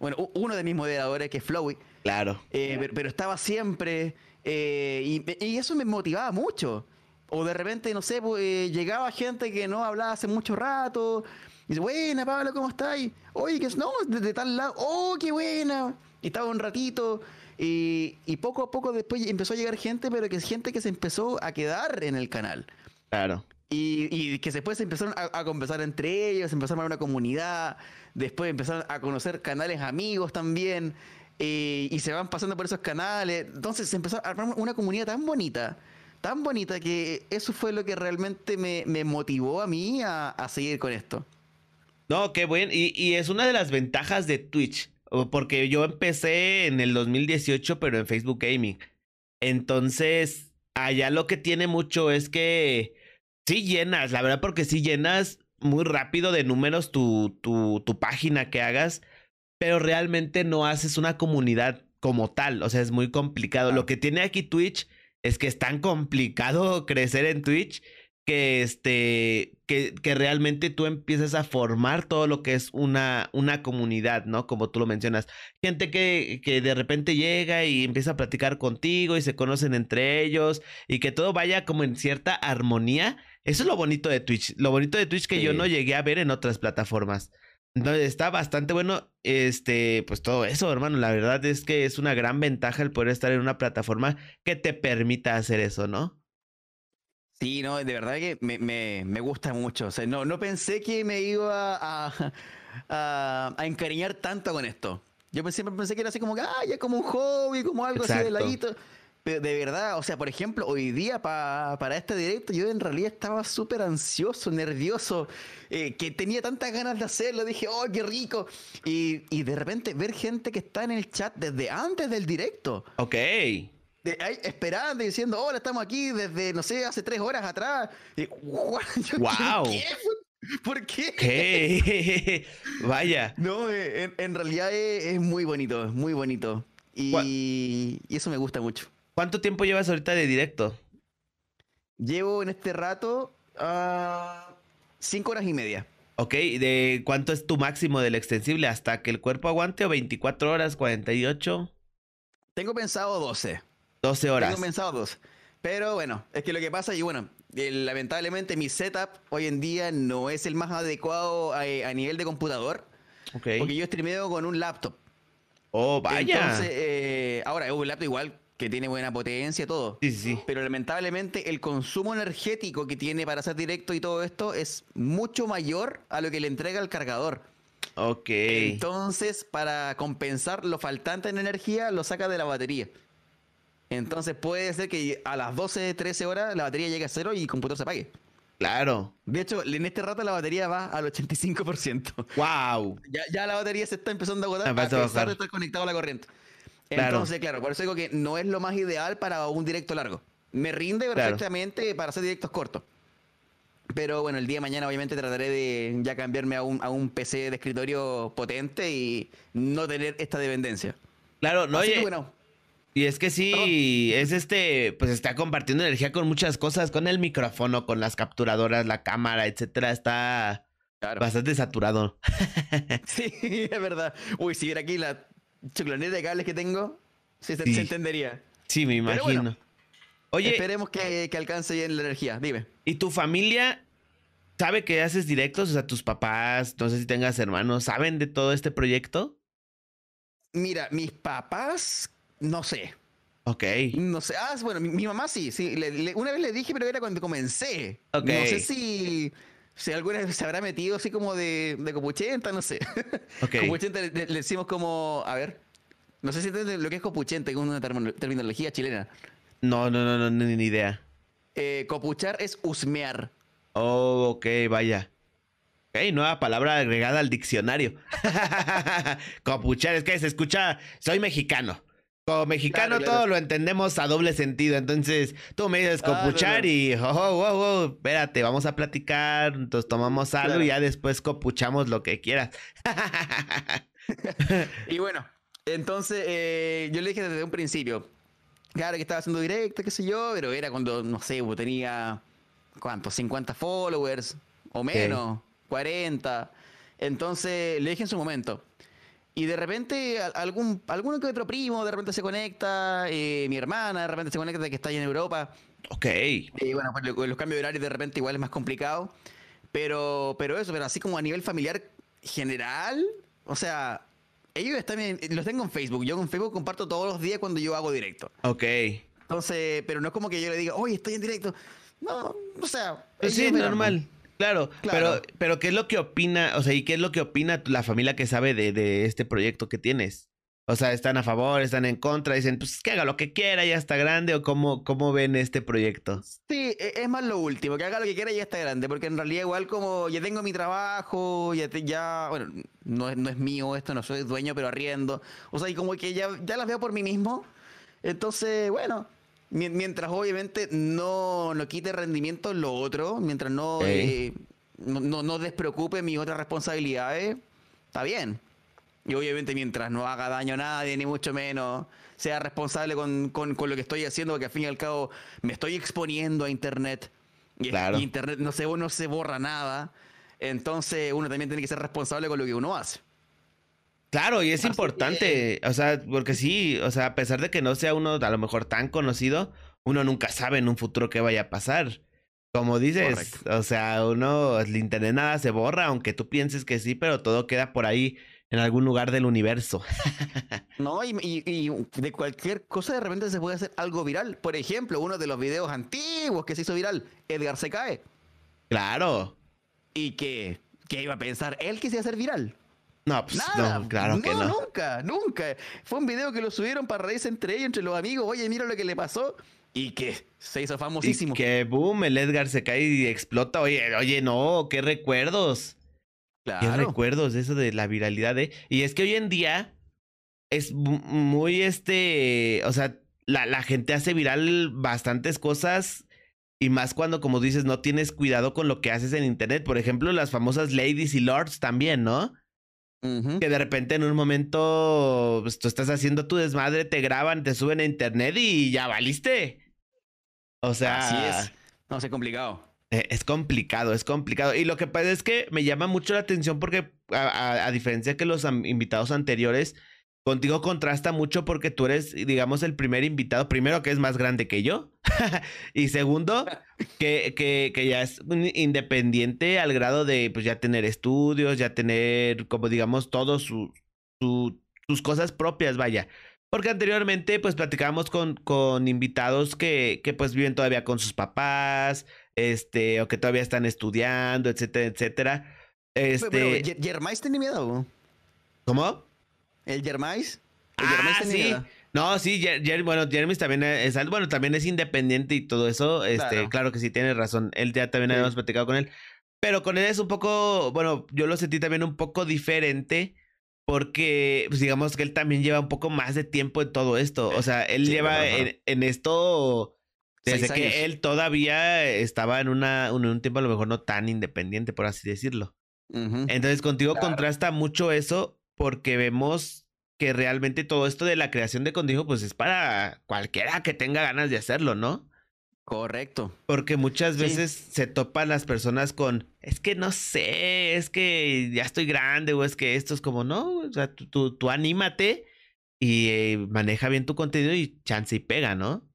Bueno, uno de mis moderadores que es Flowey. Claro. Eh, claro. Pero, pero estaba siempre eh, y, y eso me motivaba mucho. O de repente, no sé, pues, eh, llegaba gente que no hablaba hace mucho rato. Y dice, buena Pablo, ¿cómo estás? Y, oye, que no, de, de tal lado. Oh, qué buena. Y estaba un ratito. Y, y poco a poco después empezó a llegar gente, pero que es gente que se empezó a quedar en el canal. Claro. Y, y que después empezaron a, a conversar entre ellos, empezaron a armar una comunidad, después empezaron a conocer canales amigos también, eh, y se van pasando por esos canales. Entonces se empezó a armar una comunidad tan bonita, tan bonita, que eso fue lo que realmente me, me motivó a mí a, a seguir con esto. No, qué bueno, y, y es una de las ventajas de Twitch, porque yo empecé en el dos mil dieciocho, pero en Facebook Gaming. Entonces, allá lo que tiene mucho es que... Sí llenas, la verdad, porque sí llenas muy rápido de números tu, tu, tu página que hagas, pero realmente no haces una comunidad como tal, o sea, es muy complicado. Ah. Lo que tiene aquí Twitch es que es tan complicado crecer en Twitch que, este, que, que realmente tú empieces a formar todo lo que es una, una comunidad, ¿no? Como tú lo mencionas. Gente que, que de repente llega y empieza a platicar contigo y se conocen entre ellos y que todo vaya como en cierta armonía. Eso es lo bonito de Twitch. Lo bonito de Twitch que sí. yo no llegué a ver en otras plataformas. Entonces está bastante bueno, este, pues todo eso, hermano. La verdad es que es una gran ventaja el poder estar en una plataforma que te permita hacer eso, ¿no? Sí, no, de verdad que me, me, me gusta mucho. O sea, no, no pensé que me iba a, a, a encariñar tanto con esto. Yo siempre pensé que era así como que, ah, ya como un hobby, como algo Exacto. así de ladito. Pero de verdad, o sea, por ejemplo, hoy día pa, para este directo yo en realidad estaba súper ansioso, nervioso, eh, que tenía tantas ganas de hacerlo, dije, oh, qué rico. Y, y de repente ver gente que está en el chat desde antes del directo. Ok. De, ahí, esperando y diciendo, hola, estamos aquí desde, no sé, hace tres horas atrás. Y, wow. Yo, wow. ¿Qué? ¿Por qué? ¿Qué? Vaya. No, eh, en, en realidad es, es muy bonito, es muy bonito. Y, y eso me gusta mucho. ¿Cuánto tiempo llevas ahorita de directo? Llevo en este rato uh, cinco horas y media. Ok, ¿de cuánto es tu máximo del extensible? ¿Hasta que el cuerpo aguante o veinticuatro horas, cuarenta y ocho? Tengo pensado doce. doce horas. Tengo pensado doce. Pero bueno, es que lo que pasa, y bueno, eh, lamentablemente mi setup hoy en día no es el más adecuado a, a nivel de computador. Okay. Porque yo streameo con un laptop. Oh, vaya. Entonces, eh, ahora es un laptop igual... que tiene buena potencia, todo. Sí, sí. Pero lamentablemente el consumo energético que tiene para hacer directo y todo esto es mucho mayor a lo que le entrega el cargador. Ok. Entonces, para compensar lo faltante en energía, lo saca de la batería. Entonces puede ser que a las doce, trece horas la batería llegue a cero y el computador se apague. Claro. De hecho, en este rato la batería va al ochenta y cinco por ciento. ¡Wow! Ya, ya la batería se está empezando a agotar a pesar de estar conectado a la corriente. Entonces, claro. claro, por eso digo que no es lo más ideal para un directo largo. Me rinde perfectamente claro. para hacer directos cortos. Pero bueno, el día de mañana obviamente trataré de ya cambiarme a un, a un P C de escritorio potente y no tener esta dependencia. Claro, no, oye, bueno. Y es que sí, oh. es este, pues está compartiendo energía con muchas cosas, con el micrófono, con las capturadoras, la cámara, etcétera, está claro. bastante saturado. Sí, es verdad. Uy, si viera aquí la... chicloneta de cables que tengo, se, sí. se entendería. Sí, me imagino. Bueno, oye, esperemos que, que alcance bien la energía. Dime. ¿Y tu familia sabe que haces directos? O sea, tus papás, no sé si tengas hermanos, ¿saben de todo este proyecto? Mira, mis papás, no sé. Ok. No sé. Ah, bueno, mi, mi mamá sí. sí le, le, una vez le dije, pero era cuando comencé. Okay. No sé si... si alguna vez se habrá metido así como de, de copuchenta, no sé. Okay. Copuchenta le, le decimos como, a ver, no sé si entiendes lo que es copuchenta, que es una terminología chilena. No, no, no, no ni idea. Eh, copuchar es husmear. Oh, ok, vaya. Ok, nueva palabra agregada al diccionario. Copuchar, es que se escucha, soy mexicano. Como mexicano claro, claro. todo lo entendemos a doble sentido, entonces tú me dices copuchar ah, y oh, oh, oh, espérate, vamos a platicar, entonces tomamos algo claro. y ya después copuchamos lo que quieras. Y bueno, entonces eh, yo le dije desde un principio, claro que estaba haciendo directo, qué sé yo, pero era cuando, no sé, tenía, ¿cuántos? cincuenta followers o menos, okay. cuarenta, entonces le dije en su momento. Y de repente, algún, alguno que otro primo de repente se conecta, eh, mi hermana de repente se conecta que está ahí en Europa. Ok. Y eh, bueno, pues, los, los cambios de horario de repente igual es más complicado. Pero, pero eso, pero así como a nivel familiar general, o sea, ellos están en, los tengo en Facebook. Yo con Facebook comparto todos los días cuando yo hago directo. Ok. Entonces, pero no es como que yo le diga, oye, estoy en directo. No, o sea. Sí, normal. Verán. Claro, claro. Pero, pero ¿qué es lo que opina? O sea, ¿y qué es lo que opina la familia que sabe de, de este proyecto que tienes? O sea, ¿están a favor? ¿Están en contra? Dicen, pues que haga lo que quiera, ya está grande. ¿O cómo, cómo ven este proyecto? Sí, es más lo último, que haga lo que quiera, ya está grande. Porque en realidad igual como ya tengo mi trabajo, ya, te, ya bueno, no, no es mío esto, no soy dueño, pero arriendo. O sea, y como que ya, ya las veo por mí mismo. Entonces, bueno... mientras obviamente no, no quite rendimiento lo otro, mientras no, eh, no, no, no despreocupe mis otras responsabilidades, está bien. Y obviamente mientras no haga daño a nadie, ni mucho menos, sea responsable con, con, con lo que estoy haciendo, porque al fin y al cabo me estoy exponiendo a internet. Y, claro. y internet no se, no se borra nada. Entonces uno también tiene que ser responsable con lo que uno hace. Claro, y es Así importante, que... o sea, porque sí, o sea, a pesar de que no sea uno a lo mejor tan conocido, uno nunca sabe en un futuro qué vaya a pasar. Como dices, Correcto. o sea, uno, el internet nada se borra, aunque tú pienses que sí, pero todo queda por ahí en algún lugar del universo. No, y, y, y de cualquier cosa de repente se puede hacer algo viral. Por ejemplo, uno de los videos antiguos que se hizo viral, Edgar se cae. Claro. ¿Y qué? ¿Qué iba a pensar? Él quisiera hacer viral. No, pues Nada. no, claro no, que no. nunca, nunca. Fue un video que lo subieron para reírse entre ellos, entre los amigos. Oye, mira lo que le pasó. Y que se hizo famosísimo. Y que boom, el Edgar se cae y explota. Oye, oye, no, qué recuerdos. Claro. Qué recuerdos eso de la viralidad de... Y es que hoy en día es muy este... O sea, la, la gente hace viral bastantes cosas... Y más cuando, como dices, no tienes cuidado con lo que haces en internet. Por ejemplo, las famosas ladies y lords también, ¿no? Uh-huh. Que de repente en un momento pues, tú estás haciendo tu desmadre, te graban, te suben a internet y ya valiste. O sea... Así es. No, es complicado. Es complicado, es complicado. Y lo que pasa es que me llama mucho la atención porque a, a, a diferencia que los invitados anteriores, contigo contrasta mucho porque tú eres, digamos, el primer invitado. Primero, que es más grande que yo. Y segundo, que, que, que ya es independiente al grado de pues ya tener estudios, ya tener, como digamos, todos su, su, sus cosas propias, vaya. Porque anteriormente, pues, platicábamos con, con invitados que, que, pues, viven todavía con sus papás, este, o que todavía están estudiando, etcétera, etcétera. Este... Pero, pero Germán tiene miedo. ¿Cómo? ¿El Germais? ¿El ah, sí. Miedo? No, sí, Jer, Jer, bueno, Jermis también es, bueno, también es independiente y todo eso. Este, claro. claro que sí, tienes razón. Él ya también sí. habíamos platicado con él. Pero con él es un poco, bueno, yo lo sentí también un poco diferente porque, pues, digamos que él también lleva un poco más de tiempo en todo esto. O sea, él sí, lleva claro. en, en esto... Desde que él todavía estaba en, una, en un tiempo a lo mejor no tan independiente, por así decirlo. Uh-huh. Entonces, contigo claro. contrasta mucho eso... Porque vemos que realmente todo esto de la creación de contenido, pues es para cualquiera que tenga ganas de hacerlo, ¿no? Correcto. Porque muchas veces sí. se topan las personas con, es que no sé, es que ya estoy grande o es que esto es como, no, o sea, tú, tú, tú anímate y eh, maneja bien tu contenido y chance y pega, ¿no?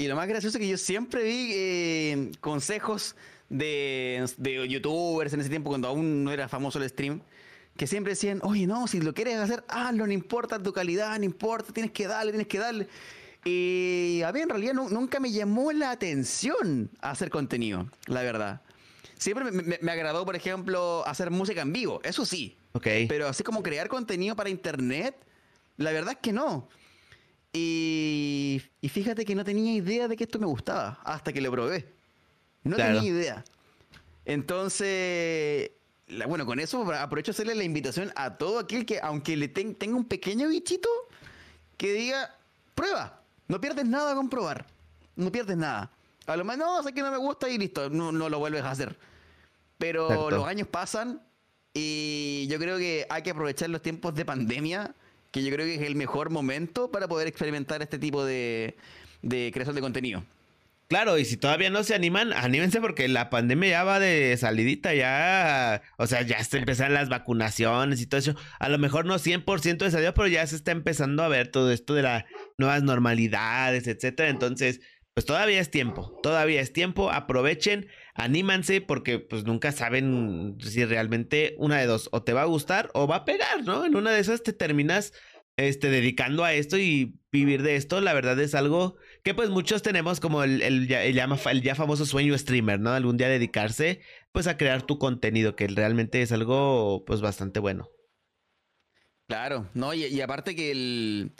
Y lo más gracioso es que yo siempre vi eh, consejos de, de youtubers en ese tiempo cuando aún no era famoso el stream. Que siempre decían, oye, no, si lo quieres hacer, hazlo, no importa tu calidad, no importa, tienes que darle, tienes que darle. Y a mí en realidad no, nunca me llamó la atención hacer contenido, la verdad. Siempre me, me, me agradó, por ejemplo, hacer música en vivo, eso sí. Okay. Pero así como crear contenido para internet, la verdad es que no. Y, y fíjate que no tenía idea de que esto me gustaba, hasta que lo probé. No claro. tenía idea. Entonces... Bueno, con eso aprovecho a hacerle la invitación a todo aquel que, aunque le ten, tenga un pequeño bichito, que diga, prueba, no pierdes nada con probar, no pierdes nada. A lo mejor, no, sé que no me gusta y listo, no, no lo vuelves a hacer. Pero Exacto. los años pasan y yo creo que hay que aprovechar los tiempos de pandemia, que yo creo que es el mejor momento para poder experimentar este tipo de, de creación de contenido. Claro, y si todavía no se animan, anímense porque la pandemia ya va de salidita, ya, o sea, ya se empiezan las vacunaciones y todo eso. A lo mejor no cien por ciento de salida, pero ya se está empezando a ver todo esto de las nuevas normalidades, etcétera. Entonces, pues todavía es tiempo, todavía es tiempo, aprovechen, anímanse porque pues nunca saben si realmente una de dos, o te va a gustar o va a pegar, ¿no? En una de esas te terminas... Este, dedicando a esto y vivir de esto, la verdad es algo que pues muchos tenemos como el, el, ya, el, ya, el ya famoso sueño streamer, ¿no? Algún día dedicarse pues a crear tu contenido, que realmente es algo pues bastante bueno. Claro, no, y, y aparte que el,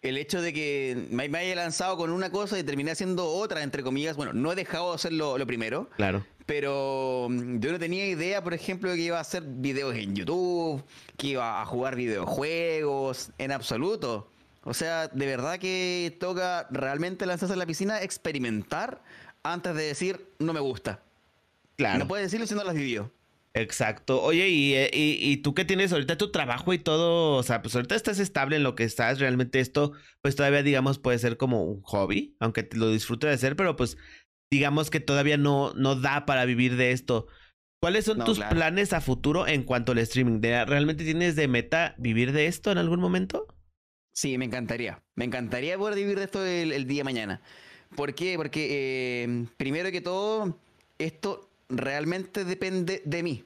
el hecho de que me, me haya lanzado con una cosa y terminé haciendo otra, entre comillas, bueno, no he dejado de hacer lo, lo primero. Claro. Pero yo no tenía idea, por ejemplo, de que iba a hacer videos en YouTube, que iba a jugar videojuegos, en absoluto. O sea, de verdad que toca realmente lanzarse a la piscina, experimentar, antes de decir, no me gusta. Claro. No puedes decirlo si no las vivió. Exacto. Oye, ¿y, y, y tú qué tienes ahorita tu trabajo y todo? O sea, pues ahorita estás estable en lo que estás. Realmente esto, pues todavía, digamos, puede ser como un hobby, aunque te lo disfrutes de hacer, pero pues... digamos que todavía no, no da para vivir de esto. ¿Cuáles son no, tus claro. planes a futuro en cuanto al streaming? ¿Realmente tienes de meta vivir de esto en algún momento? Sí, me encantaría. Me encantaría poder vivir de esto el, el día de mañana. ¿Por qué? Porque eh, primero que todo, esto realmente depende de mí.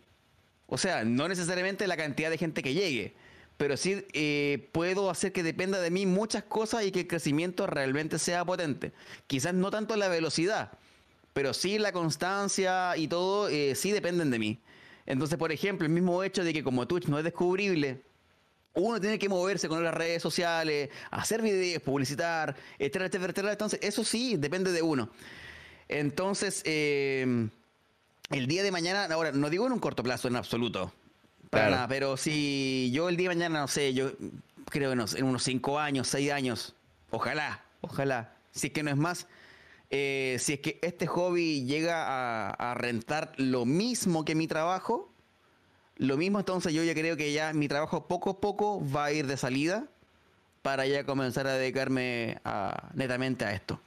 O sea, no necesariamente la cantidad de gente que llegue, pero sí eh, puedo hacer que dependa de mí muchas cosas y que el crecimiento realmente sea potente. Quizás no tanto la velocidad, pero sí la constancia y todo, eh, sí dependen de mí. Entonces, por ejemplo, el mismo hecho de que como Twitch no es descubrible, uno tiene que moverse con las redes sociales, hacer videos, publicitar, etcétera, etcétera, etcétera. Entonces, eso sí depende de uno. Entonces, eh, el día de mañana, ahora, no digo en un corto plazo en absoluto, para claro. nada, pero si yo el día de mañana, no sé, yo creo en unos, en unos cinco años, seis años, ojalá, ojalá, si es que no es más, eh, si es que este hobby llega a, a rentar lo mismo que mi trabajo, lo mismo, entonces yo ya creo que ya mi trabajo poco a poco va a ir de salida para ya comenzar a dedicarme a, netamente a esto.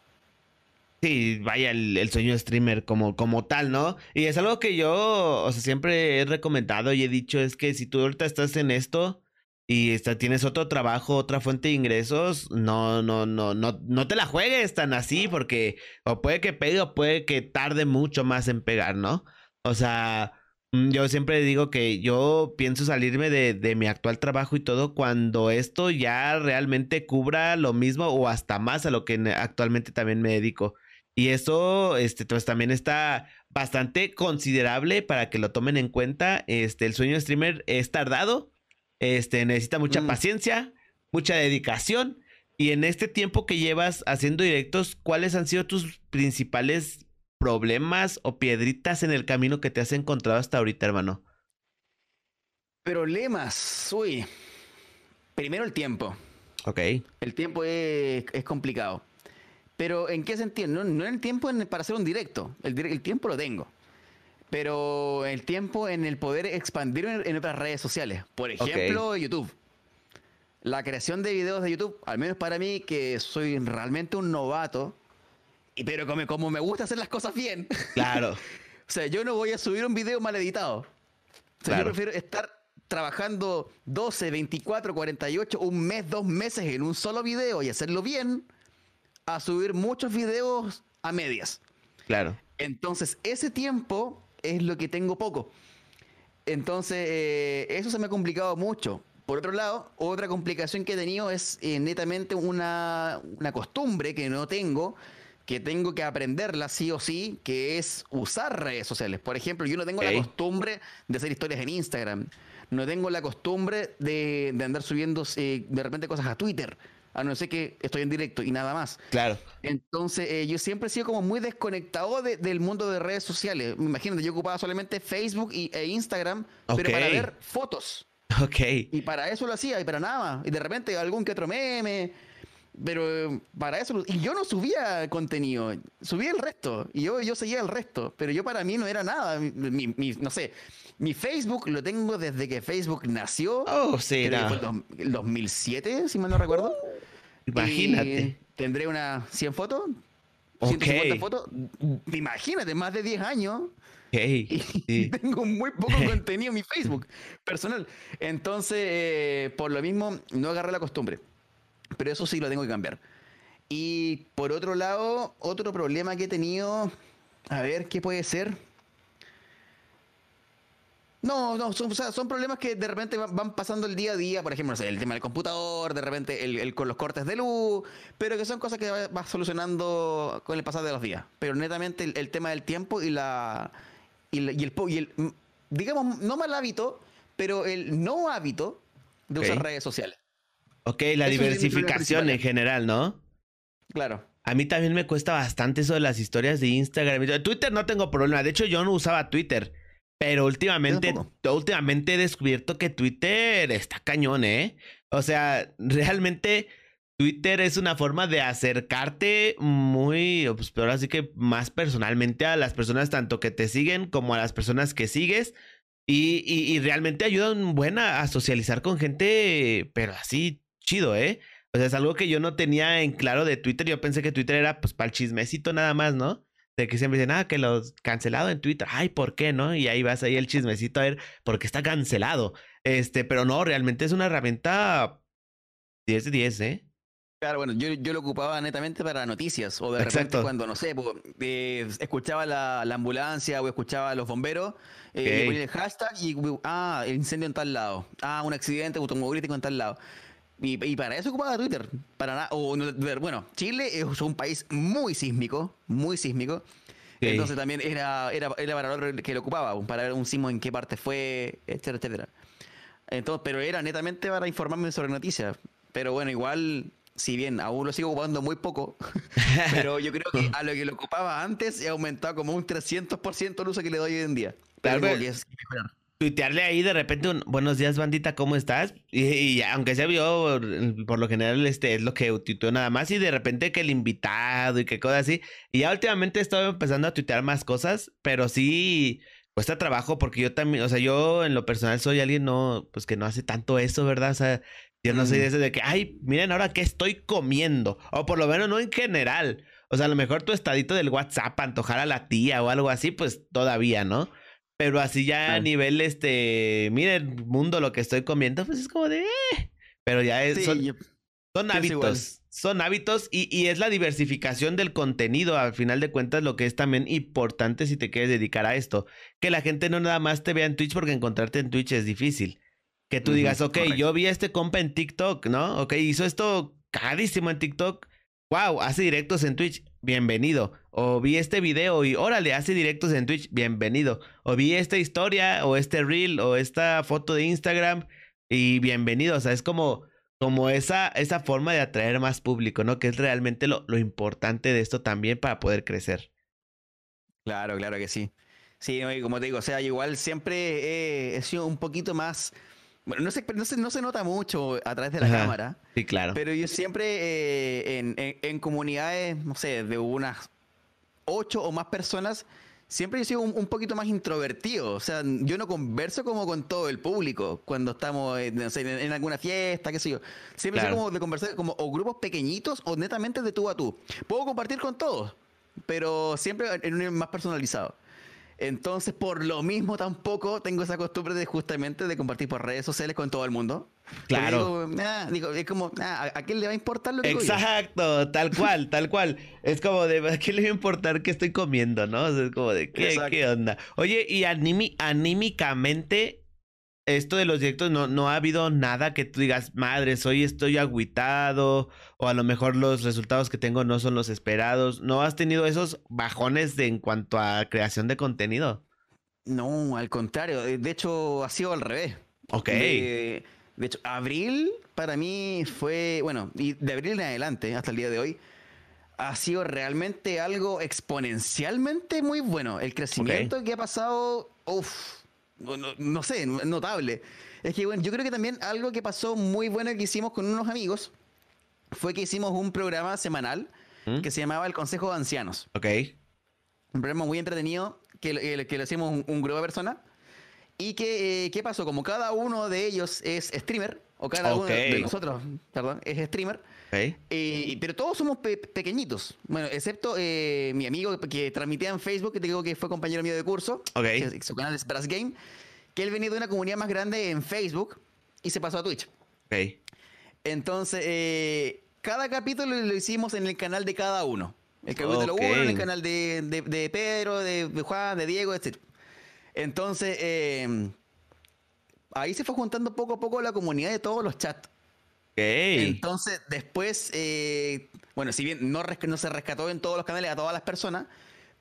Sí, vaya, el, el sueño de streamer como, como tal, ¿no? Y es algo que yo, o sea, siempre he recomendado y he dicho, es que si tú ahorita estás en esto y está, tienes otro trabajo, otra fuente de ingresos, no, no, no, no, no te la juegues tan así, porque o puede que pegue o puede que tarde mucho más en pegar, ¿no? O sea... Yo siempre digo que yo pienso salirme de, de mi actual trabajo y todo cuando esto ya realmente cubra lo mismo o hasta más a lo que actualmente también me dedico. Y eso este, pues también está bastante considerable para que lo tomen en cuenta. Este, el sueño de streamer es tardado, este, necesita mucha mm. paciencia, mucha dedicación. Y en este tiempo que llevas haciendo directos, ¿cuáles han sido tus principales problemas o piedritas en el camino que te has encontrado hasta ahorita, hermano? Problemas, uy. Primero el tiempo. Ok. El tiempo es, es complicado. Pero ¿en qué sentido? No, no el tiempo en, para hacer un directo. El, el tiempo lo tengo. Pero el tiempo en el poder expandir en, en otras redes sociales. Por ejemplo, okay. YouTube. La creación de videos de YouTube, al menos para mí, que soy realmente un novato... Pero como, como me gusta hacer las cosas bien. Claro. O sea, yo no voy a subir un video mal editado. O sea, claro. Yo prefiero estar trabajando doce, veinticuatro, cuarenta y ocho, un mes, dos meses en un solo video y hacerlo bien, a subir muchos videos a medias. Claro. Entonces, ese tiempo es lo que tengo poco. Entonces, eh, eso se me ha complicado mucho. Por otro lado, otra complicación que he tenido es eh, netamente una, una costumbre que no tengo... que tengo que aprenderla sí o sí, que es usar redes sociales. Por ejemplo, yo no tengo okay. la costumbre de hacer historias en Instagram. No tengo la costumbre de, de andar subiendo eh, de repente cosas a Twitter, a no ser que estoy en directo y nada más. Claro. Entonces, eh, yo siempre he sido como muy desconectado de, del mundo de redes sociales. Imagínate, yo ocupaba solamente Facebook y, e Instagram, okay. pero para ver fotos. Ok. Y para eso lo hacía, y para nada más. Y de repente algún que otro meme... Pero para eso... Y yo no subía contenido. Subía el resto. Y yo, yo seguía el resto. Pero yo para mí no era nada. Mi, mi, no sé. Mi Facebook lo tengo desde que Facebook nació. Oh, sí. El dos mil siete, si mal no recuerdo. Imagínate. Y tendré unas cien fotos. ciento cincuenta okay. fotos. Imagínate, más de diez años. Okay. Y sí. tengo muy poco contenido en mi Facebook personal. Entonces, eh, por lo mismo, no agarré la costumbre. Pero eso sí lo tengo que cambiar. Y por otro lado, otro problema que he tenido... A ver, ¿qué puede ser? No, no, son, o sea, son problemas que de repente van pasando el día a día. Por ejemplo, o sea, el tema del computador, de repente el, el, con los cortes de luz. Pero que son cosas que vas va solucionando con el pasar de los días. Pero netamente el, el tema del tiempo y la... Y, la, y, el, y el... Digamos, no mal hábito, pero el no hábito de okay. usar redes sociales. Ok, la eso diversificación en general, ¿no? Claro. A mí también me cuesta bastante eso de las historias de Instagram. Twitter no tengo problema. De hecho, yo no usaba Twitter. Pero últimamente, últimamente he descubierto que Twitter está cañón, ¿eh? O sea, realmente Twitter es una forma de acercarte muy... Pues, pero así que más personalmente a las personas tanto que te siguen como a las personas que sigues. Y, y, y realmente ayudan buena a socializar con gente, pero así... chido, ¿eh? O sea, es algo que yo no tenía en claro de Twitter. Yo pensé que Twitter era, pues, para el chismecito nada más, ¿no? De que siempre dicen, ah, que lo cancelado en Twitter. Ay, ¿por qué, no? Y ahí vas ahí el chismecito a ver por qué está cancelado. Este, pero no, realmente es una herramienta diez de diez, ¿eh? Claro, bueno, yo, yo lo ocupaba netamente para noticias. O de repente, exacto, cuando, no sé, pues, eh, escuchaba la, la ambulancia o escuchaba a los bomberos, eh, okay, y ponía el hashtag y, ah, el incendio en tal lado. Ah, un accidente automovilístico en tal lado. Y, y para eso ocupaba Twitter. Para o, bueno, Chile es un país muy sísmico, muy sísmico. Sí. Entonces también era, era, era para lo que lo ocupaba, para ver un sismo en qué parte fue, etcétera, etcétera. Entonces, pero era netamente para informarme sobre noticias. Pero bueno, igual, si bien aún lo sigo ocupando muy poco, pero yo creo que a lo que lo ocupaba antes he aumentado como un trescientos por ciento el uso que le doy hoy en día. Pero claro, que es mejorar. Tuitearle ahí de repente un buenos días, bandita, ¿cómo estás? Y, y aunque sea yo, por, por lo general, este es lo que tuiteo nada más. Y de repente que el invitado y que cosas así. Y ya últimamente estoy empezando a tuitear más cosas, pero sí cuesta trabajo porque yo también, o sea, yo en lo personal soy alguien no, pues que no hace tanto eso, ¿verdad? O sea, yo no mm. soy de ese de que, ay, miren ahora qué estoy comiendo. O por lo menos no en general. O sea, a lo mejor tu estadito del WhatsApp, antojar a la tía o algo así, pues todavía, ¿no? Pero así ya ah. a nivel, este, mire el mundo lo que estoy comiendo, pues es como de... Eh. Pero ya es, sí, son, yo, son hábitos, son hábitos y, y es la diversificación del contenido, al final de cuentas, lo que es también importante si te quieres dedicar a esto. Que la gente no nada más te vea en Twitch, porque encontrarte en Twitch es difícil. Que tú uh-huh, digas, ok, correcto, yo vi a este compa en TikTok, ¿no? Ok, hizo esto carísimo en TikTok. Wow, hace directos en Twitch, bienvenido. O vi este video y órale, hace directos en Twitch, bienvenido. O vi esta historia, o este reel, o esta foto de Instagram, y bienvenido. O sea, es como, como esa, esa forma de atraer más público, ¿no? Que es realmente lo, lo importante de esto también para poder crecer. Claro, claro que sí. Sí, como te digo, o sea, igual siempre he, he sido un poquito más... Bueno, no se, no, se, no se nota mucho a través de la, ajá, cámara. Sí, claro. Pero yo siempre eh, en, en, en comunidades, no sé, de unas ocho o más personas, siempre yo soy un, un poquito más introvertido. O sea, yo no converso como con todo el público cuando estamos en, no sé, en, en alguna fiesta, qué sé yo. Siempre claro, soy como de conversar como o grupos pequeñitos o netamente de tú a tú. Puedo compartir con todos, pero siempre en un nivel más personalizado. Entonces, por lo mismo tampoco tengo esa costumbre de justamente de compartir por redes sociales con todo el mundo. Claro. Digo, ah, digo, es como, ah, ¿a quién le va a importar lo que digo yo? Exacto, tal cual, tal cual. Es como de, ¿a quién le va a importar qué estoy comiendo, no? O sea, es como de, ¿qué, qué onda? Oye, y aními- anímicamente, esto de los directos, no, no ha habido nada que tú digas, madres, hoy estoy agüitado, o a lo mejor los resultados que tengo no son los esperados. ¿No has tenido esos bajones de, en cuanto a creación de contenido? No, al contrario. De hecho, ha sido al revés. Ok. De, de hecho, abril para mí fue, bueno, y de abril en adelante, hasta el día de hoy, ha sido realmente algo exponencialmente muy bueno. El crecimiento, okay, que ha pasado, uff. No, no sé, notable. Es que bueno, yo creo que también algo que pasó muy bueno que hicimos con unos amigos fue que hicimos un programa semanal, ¿mm?, que se llamaba El Consejo de Ancianos. Ok. Un programa muy entretenido que, que, que lo hicimos un, un grupo de personas. Y que, eh, ¿qué pasó? Como cada uno de ellos es streamer, o cada, okay, uno de nosotros, perdón, es streamer, okay, eh, pero todos somos pe pequeñitos. Bueno, excepto eh, mi amigo que, que transmitía en Facebook, que te digo que fue compañero mío de curso, okay, que su canal es Brass Game, que él venía de una comunidad más grande en Facebook y se pasó a Twitch. Okay. Entonces, eh, cada capítulo lo hicimos en el canal de cada uno. El capítulo, okay, uno, en el canal de, de, de Pedro, de, de Juan, de Diego, etcétera. Entonces, eh, ahí se fue juntando poco a poco la comunidad de todos los chats. Okay. Entonces, después, eh, bueno, si bien no, no se rescató en todos los canales a todas las personas,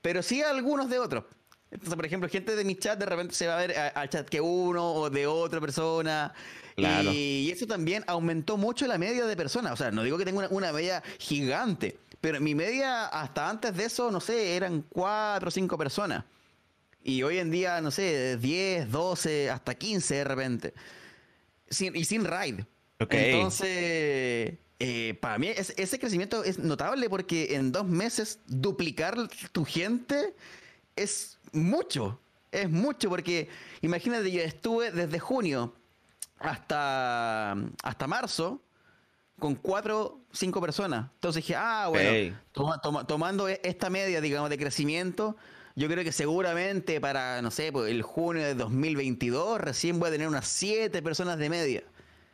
pero sí a algunos de otros. Entonces, por ejemplo, gente de mi chat de repente se va a ver al chat que uno o de otra persona. Claro. Y, y eso también aumentó mucho la media de personas. O sea, no digo que tenga una, una media gigante, pero mi media hasta antes de eso, no sé, eran cuatro o cinco personas. Y hoy en día, no sé, diez, doce, hasta quince de repente. Sin, y sin raid. Okay. Entonces, eh, para mí es, ese crecimiento es notable porque en dos meses duplicar tu gente es mucho. Es mucho porque, imagínate, yo estuve desde junio hasta, hasta marzo con cuatro, cinco personas. Entonces dije, ah, bueno, toma, toma, tomando esta media, digamos, de crecimiento, yo creo que seguramente para, no sé, pues el junio de dos mil veintidós recién voy a tener unas siete personas de media.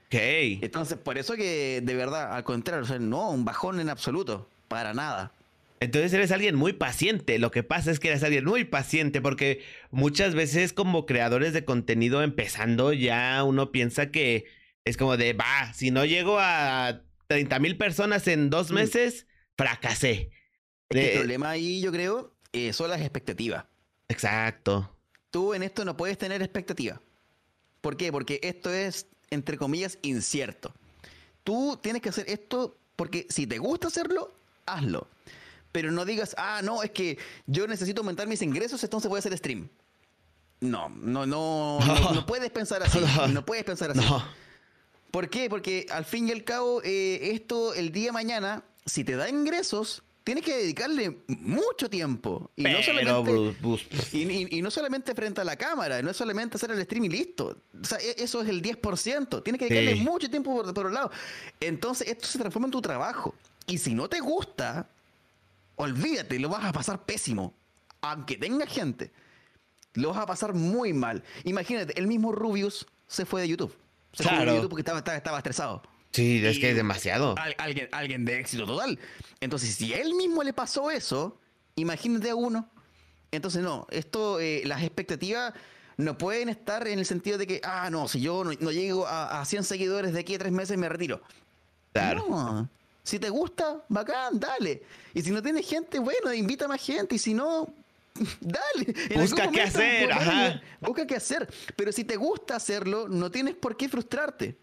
Okay. Entonces, por eso que, de verdad, al contrario, o sea, no, un bajón en absoluto, para nada. Entonces eres alguien muy paciente. Lo que pasa es que eres alguien muy paciente porque muchas veces como creadores de contenido empezando ya uno piensa que es como de, va, si no llego a treinta mil personas en dos meses, mm. fracasé. Es que el problema ahí, yo creo, eh, son las expectativas. Exacto. Tú en esto no puedes tener expectativas. ¿Por qué? Porque esto es, entre comillas, incierto. Tú tienes que hacer esto porque si te gusta hacerlo, hazlo. Pero no digas, ah, no, es que yo necesito aumentar mis ingresos, entonces voy a hacer stream. No, no, no, no, no, no puedes pensar así, no, no puedes pensar así. No. ¿Por qué? Porque al fin y al cabo, eh, esto el día de mañana, si te da ingresos, tienes que dedicarle mucho tiempo. Y, Pero, no, solamente, bro, y, y, y no solamente frente a la cámara, no es solamente hacer el stream y listo. O sea, eso es el diez por ciento. Tienes que dedicarle sí. mucho tiempo por, por un lado. Entonces, esto se transforma en tu trabajo. Y si no te gusta... olvídate, lo vas a pasar pésimo. Aunque tenga gente, lo vas a pasar muy mal. Imagínate, el mismo Rubius se fue de YouTube. Se claro. fue de YouTube porque estaba, estaba, estaba estresado. Sí, es y que es demasiado. Al, alguien, alguien de éxito total. Entonces, si a él mismo le pasó eso, imagínate a uno. Entonces, no, esto, eh, las expectativas no pueden estar en el sentido de que, ah, no, si yo no, no llego a, a cien seguidores de aquí a tres meses, me retiro. Claro. No. Si te gusta, bacán, dale. Y si no tienes gente, bueno, invita a más gente. Y si no, dale. En busca qué hacer, ajá. Busca qué hacer. Pero si te gusta hacerlo, no tienes por qué frustrarte.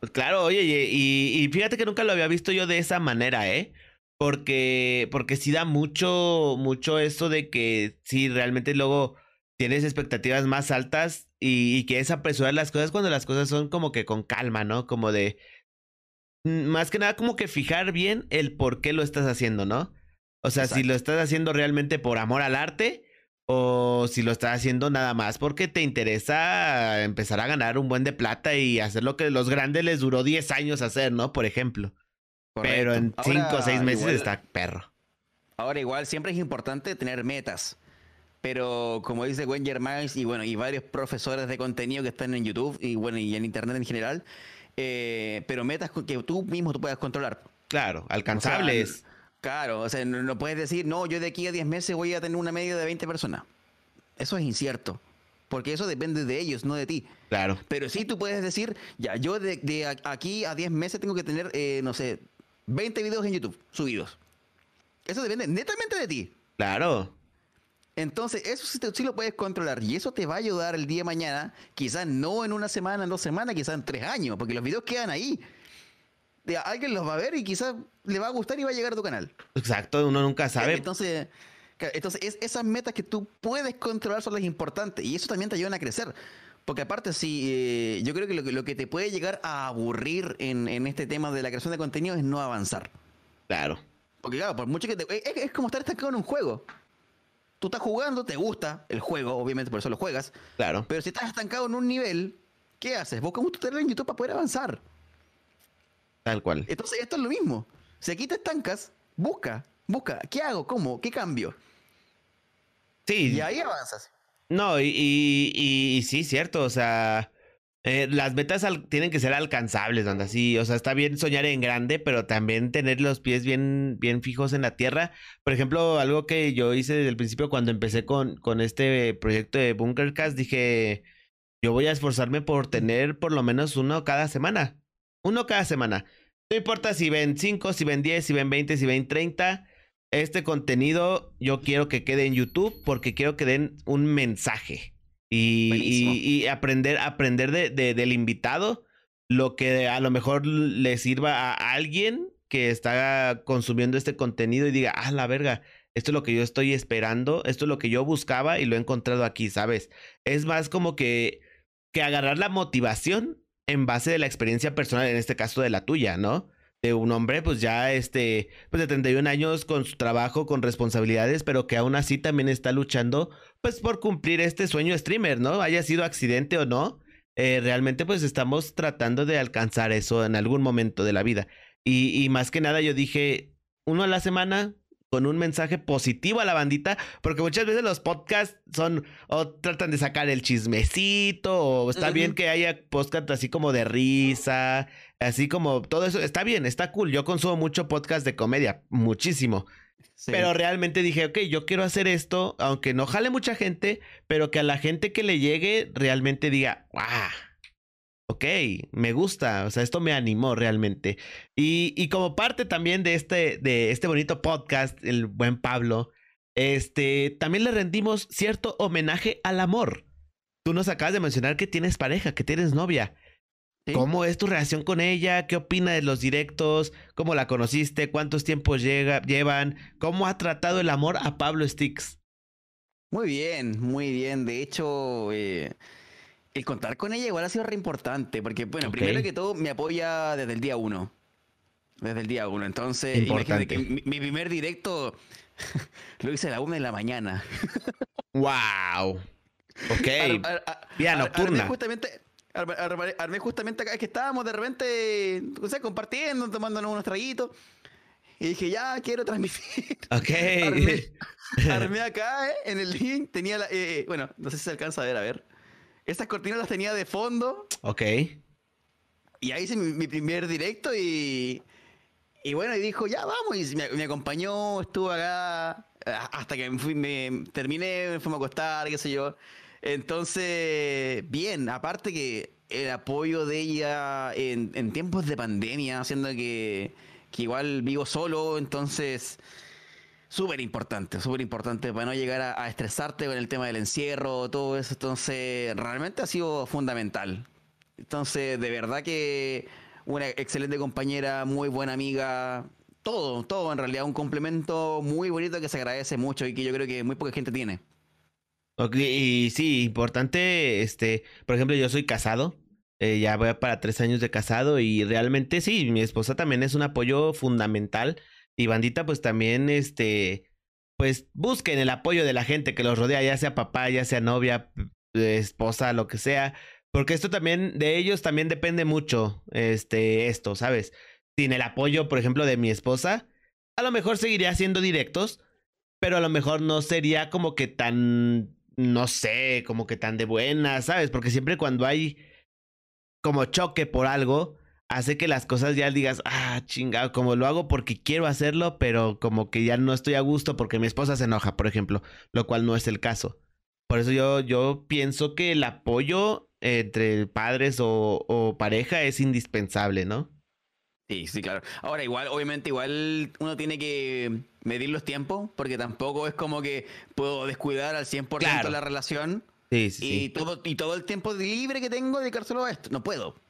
Pues claro, oye, y, y fíjate que nunca lo había visto yo de esa manera, ¿eh? Porque, porque sí da mucho, mucho eso de que sí, realmente luego tienes expectativas más altas y, y quieres apresurar las cosas cuando las cosas son como que con calma, ¿no? Como de... más que nada como que fijar bien el por qué lo estás haciendo, ¿no? O sea, Exacto. si lo estás haciendo realmente por amor al arte o si lo estás haciendo nada más porque te interesa empezar a ganar un buen de plata y hacer lo que los grandes les duró diez años hacer, ¿no? Por ejemplo. Correcto. Pero en cinco o seis meses igual, está perro. Ahora igual siempre es importante tener metas. Pero como dice Gwen Germán y bueno, y varios profesores de contenido que están en YouTube y bueno, y en internet en general... Eh, pero metas que tú mismo tú puedas controlar. Claro, alcanzables. O sea, claro, o sea, no, no puedes decir, no, yo de aquí a diez meses voy a tener una media de veinte personas. Eso es incierto, porque eso depende de ellos, no de ti. Claro. Pero sí tú puedes decir, ya, yo de, de aquí a diez meses tengo que tener, eh, no sé, veinte videos en YouTube subidos. Eso depende netamente de ti. Claro. Entonces, eso sí, te, sí lo puedes controlar y eso te va a ayudar el día de mañana, quizás no en una semana, en dos semanas, quizás en tres años, porque los videos quedan ahí. Alguien los va a ver y quizás le va a gustar y va a llegar a tu canal. Exacto, uno nunca sabe. Entonces, entonces es, esas metas que tú puedes controlar son las importantes y eso también te ayudan a crecer. Porque aparte, sí, eh, yo creo que lo, lo que te puede llegar a aburrir en, en este tema de la creación de contenido es no avanzar. Claro. Porque claro, por mucho que te, es, es como estar estancado en un juego. Tú estás jugando, te gusta el juego, obviamente por eso lo juegas. Claro. Pero si estás estancado en un nivel, ¿qué haces? Busca un tutorial en YouTube para poder avanzar. Tal cual. Entonces esto es lo mismo. Si aquí te estancas, busca, busca. ¿Qué hago? ¿Cómo? ¿Qué cambio? Sí. Y ahí avanzas. No, y, y, y, y sí, cierto. O sea, eh, las metas tienen que ser alcanzables, anda. Sí, o sea, está bien soñar en grande, pero también tener los pies bien, bien fijos en la tierra. Por ejemplo, algo que yo hice desde el principio cuando empecé con, con este proyecto de BunkerCast, dije, yo voy a esforzarme por tener por lo menos uno cada semana. Uno cada semana. No importa si ven cinco, si ven diez, si ven veinte, si ven treinta. Este contenido yo quiero que quede en YouTube porque quiero que den un mensaje. Y, y, y aprender, aprender de, de, del invitado lo que a lo mejor le sirva a alguien que está consumiendo este contenido y diga, ah, la verga, esto es lo que yo estoy esperando, esto es lo que yo buscaba y lo he encontrado aquí, ¿sabes? Es más como que, que agarrar la motivación en base de la experiencia personal, en este caso de la tuya, ¿no? De un hombre, pues ya este, pues de treinta y un años con su trabajo, con responsabilidades, pero que aún así también está luchando, pues por cumplir este sueño streamer, ¿no? Haya sido accidente o no, eh, realmente pues estamos tratando de alcanzar eso en algún momento de la vida. Y, y más que nada yo dije, uno a la semana con un mensaje positivo a la bandita, porque muchas veces los podcasts son, o tratan de sacar el chismecito, o está uh-huh. bien que haya podcasts así como de risa, así como todo eso, está bien, está cool. Yo consumo mucho podcast de comedia, muchísimo. Sí. Pero realmente dije, ok, yo quiero hacer esto, aunque no jale mucha gente, pero que a la gente que le llegue realmente diga, ¡ah! Ok, me gusta, o sea, esto me animó realmente. Y, y como parte también de este, de este bonito podcast, el buen Pablo, este, también le rendimos cierto homenaje al amor. Tú nos acabas de mencionar que tienes pareja, que tienes novia. ¿Sí? ¿Cómo es tu relación con ella? ¿Qué opina de los directos? ¿Cómo la conociste? ¿Cuántos tiempos llega, llevan? ¿Cómo ha tratado el amor a Pablo Stix? Muy bien, muy bien. De hecho, eh, el contar con ella igual ha sido re importante. Porque, bueno, okay. primero que todo, me apoya desde el día uno. Desde el día uno. Entonces, imagínate que mi, mi primer directo lo hice a la una de la mañana. ¡Wow! Ok. Vida nocturna. Justamente... Armé, armé, armé justamente acá, es que estábamos de repente, o sea, compartiendo, tomándonos unos traguitos. Y dije, ya, quiero transmitir. Ok. Armé, armé acá, eh, en el link. Tenía, la, eh, bueno, no sé si se alcanza a ver, a ver. Estas cortinas las tenía de fondo. Ok. Y ahí hice mi, mi primer directo y... Y bueno, y dijo, ya, vamos. Y me, me acompañó, estuvo acá hasta que me, fui, me terminé, me fuimos a acostar, qué sé yo. Entonces, bien, aparte que el apoyo de ella en, en tiempos de pandemia, haciendo que, que igual vivo solo, entonces, súper importante, súper importante para no llegar a, a estresarte con el tema del encierro, todo eso, entonces, realmente ha sido fundamental. Entonces, de verdad que una excelente compañera, muy buena amiga, todo, todo en realidad, un complemento muy bonito que se agradece mucho y que yo creo que muy poca gente tiene. Okay, y sí, importante, este, por ejemplo, yo soy casado, eh, ya voy para tres años de casado y realmente sí, mi esposa también es un apoyo fundamental y bandita pues también, este, pues busquen el apoyo de la gente que los rodea, ya sea papá, ya sea novia, esposa, lo que sea, porque esto también, de ellos también depende mucho, este, esto, ¿sabes? Sin el apoyo, por ejemplo, de mi esposa, a lo mejor seguiría haciendo directos, pero a lo mejor no sería como que tan... no sé, como que tan de buena, ¿sabes? Porque siempre cuando hay como choque por algo, hace que las cosas ya digas, ah, chingado, como lo hago porque quiero hacerlo, pero como que ya no estoy a gusto porque mi esposa se enoja, por ejemplo, lo cual no es el caso. Por eso yo, yo pienso que el apoyo entre padres o, o pareja es indispensable, ¿no? Sí, sí, claro. Ahora, igual, obviamente, igual uno tiene que medir los tiempos, porque tampoco es como que puedo descuidar al cien por ciento claro. la relación. Sí, sí, y, sí. Todo, y todo el tiempo libre que tengo, dedicárselo a esto. No puedo.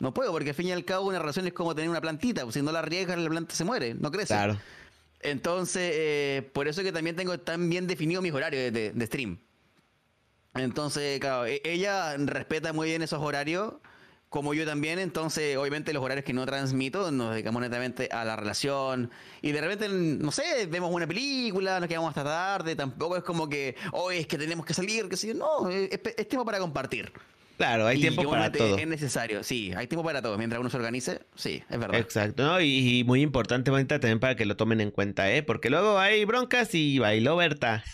No puedo, porque al fin y al cabo una relación es como tener una plantita. Pues, si no la riegas, la planta se muere, no crece. Claro. Entonces, eh, por eso es que también tengo tan bien definidos mis horarios de, de stream. Entonces, claro, ella respeta muy bien esos horarios. Como yo también, entonces, obviamente, los horarios que no transmito nos dedicamos netamente a la relación. Y de repente, no sé, vemos una película, nos quedamos hasta tarde. Tampoco es como que, hoy oh, es que tenemos que salir, que sí. No, es, es tiempo para compartir. Claro, hay y tiempo para te, todo. Es necesario, sí, hay tiempo para todo. Mientras uno se organice, sí, es verdad. Exacto, ¿no? Y, y muy importante, bonita, también para que lo tomen en cuenta, ¿eh? Porque luego hay broncas y bailó Berta.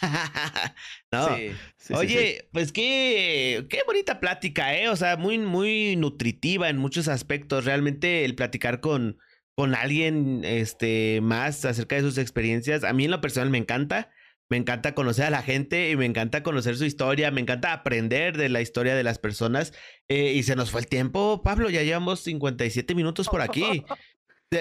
No. Sí, sí, oye, sí, sí. Pues qué, qué bonita plática, ¿eh? O sea, muy, muy nutritiva en muchos aspectos. Realmente el platicar con, con alguien este, más acerca de sus experiencias, a mí en lo personal me encanta. Me encanta conocer a la gente y me encanta conocer su historia. Me encanta aprender de la historia de las personas. Eh, y se nos fue el tiempo, Pablo. Ya llevamos cincuenta y siete minutos por aquí.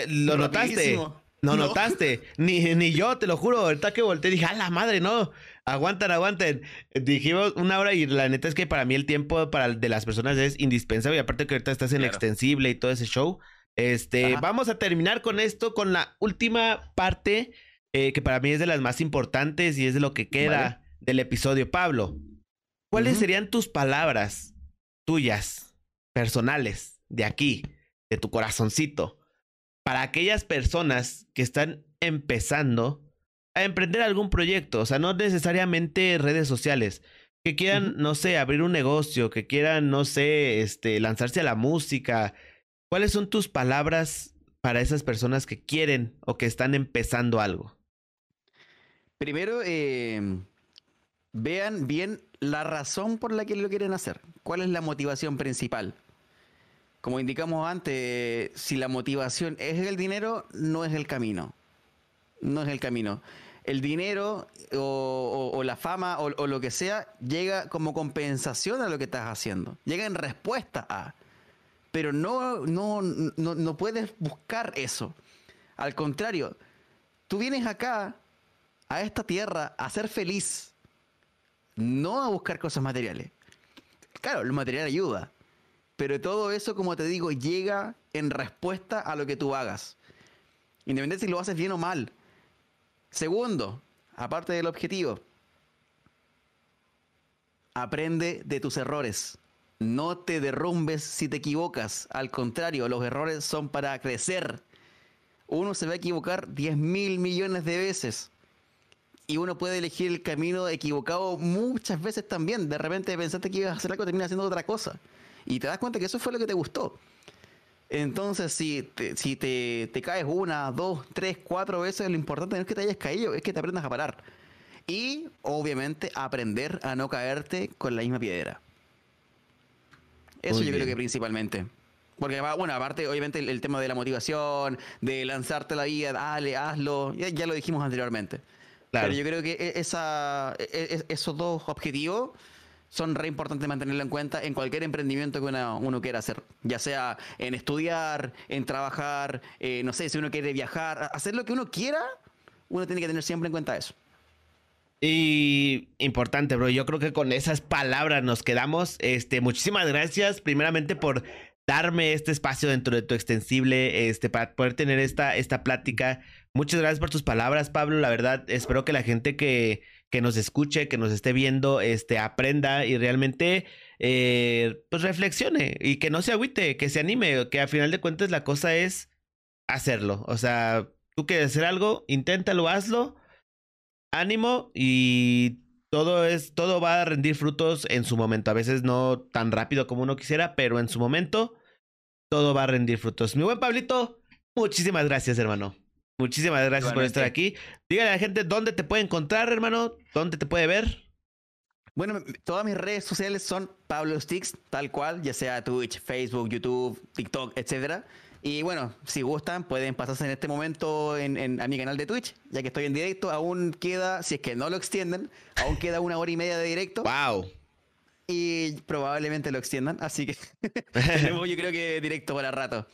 ¿Lo notaste? Lo no. notaste. Ni, ni yo, te lo juro. Ahorita que volteé dije, ¡a la madre, no! Aguanten, aguanten. Dijimos una hora y la neta es que para mí el tiempo para de las personas es indispensable. Y aparte que ahorita estás en claro. extensible y todo ese show. Este, vamos a terminar con esto, con la última parte... Eh, que para mí es de las más importantes y es de lo que queda vale. del episodio. Pablo, ¿cuáles uh-huh. serían tus palabras tuyas, personales, de aquí, de tu corazoncito, para aquellas personas que están empezando a emprender algún proyecto? O sea, no necesariamente redes sociales, que quieran, no sé, abrir un negocio, que quieran, no sé, este, lanzarse a la música. ¿Cuáles son tus palabras para esas personas que quieren o que están empezando algo? Primero, eh, vean bien la razón por la que lo quieren hacer. ¿Cuál es la motivación principal? Como indicamos antes, si la motivación es el dinero, no es el camino. No es el camino. El dinero o, o, o la fama o, o lo que sea llega como compensación a lo que estás haciendo. Llega en respuesta a. Pero no, no, no, no puedes buscar eso. Al contrario, tú vienes acá, a esta tierra, a ser feliz. No a buscar cosas materiales. Claro, lo material ayuda. Pero todo eso, como te digo, llega en respuesta a lo que tú hagas. Independientemente si lo haces bien o mal. Segundo, aparte del objetivo, aprende de tus errores. No te derrumbes si te equivocas. Al contrario, los errores son para crecer. Uno se va a equivocar diez mil millones de veces. Y uno puede elegir el camino equivocado muchas veces también. De repente pensaste que ibas a hacer algo, terminas haciendo otra cosa. Y te das cuenta que eso fue lo que te gustó. Entonces, si te, si te, te caes una, dos, tres, cuatro veces, lo importante no es que te hayas caído, es que te aprendas a parar. Y, obviamente, aprender a no caerte con la misma piedra. Eso yo creo que principalmente. Porque, bueno, aparte, obviamente, el, el tema de la motivación, de lanzarte a la vida, dale, hazlo, ya, ya lo dijimos anteriormente. Claro. Pero yo creo que esa, esos dos objetivos son re importantes mantenerlo en cuenta en cualquier emprendimiento que uno, uno quiera hacer. Ya sea en estudiar, en trabajar, eh, no sé, si uno quiere viajar, hacer lo que uno quiera, uno tiene que tener siempre en cuenta eso. Y importante, bro, yo creo que con esas palabras nos quedamos. Este, muchísimas gracias, primeramente, por darme este espacio dentro de tu extensible, este, para poder tener esta, esta plática. Muchas gracias por tus palabras, Pablo. La verdad, espero que la gente que, que nos escuche, que nos esté viendo, este, aprenda y realmente eh, pues reflexione y que no se agüite, que se anime, que al final de cuentas la cosa es hacerlo. O sea, tú quieres hacer algo, inténtalo, hazlo. Ánimo y todo es, todo va a rendir frutos en su momento. A veces no tan rápido como uno quisiera, pero en su momento todo va a rendir frutos. Mi buen Pablito, muchísimas gracias, hermano. Muchísimas gracias por estar aquí. Dígale a la gente dónde te puede encontrar, hermano, dónde te puede ver. Bueno, todas mis redes sociales son Pablo Stix, tal cual, ya sea Twitch, Facebook, YouTube, TikTok, etcétera. Y bueno, si gustan, pueden pasarse en este momento en, en, a mi canal de Twitch, ya que estoy en directo. Aún queda, si es que no lo extienden, aún queda una hora y media de directo. ¡Wow! Y probablemente lo extiendan, así que tenemos, yo creo que directo para rato.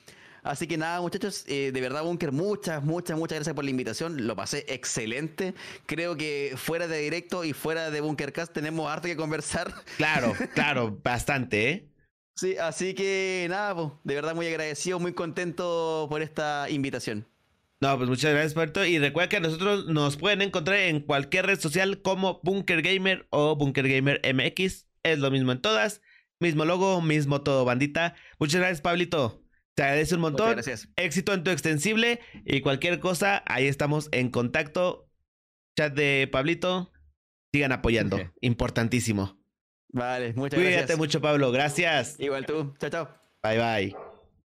Así que nada, muchachos, eh, de verdad, Bunker, muchas, muchas, muchas gracias por la invitación. Lo pasé excelente. Creo que fuera de directo y fuera de BunkerCast tenemos harto que conversar. Claro, claro, bastante, ¿eh? Sí, así que nada, pues, de verdad muy agradecido, muy contento por esta invitación. No, pues muchas gracias, Puerto. Y recuerda que a nosotros nos pueden encontrar en cualquier red social como Bunker Gamer o Bunker Gamer M X. Es lo mismo en todas. Mismo logo, mismo todo, bandita. Muchas gracias, Pablito. Te agradezco un montón. Muchas gracias. Éxito en tu extensible. Y cualquier cosa, ahí estamos en contacto. Chat de Pablito. Sigan apoyando. Okay. Importantísimo. Vale, muchas Cuídate gracias. Cuídate mucho, Pablo. Gracias. Igual tú. Chao, chao. Bye, bye.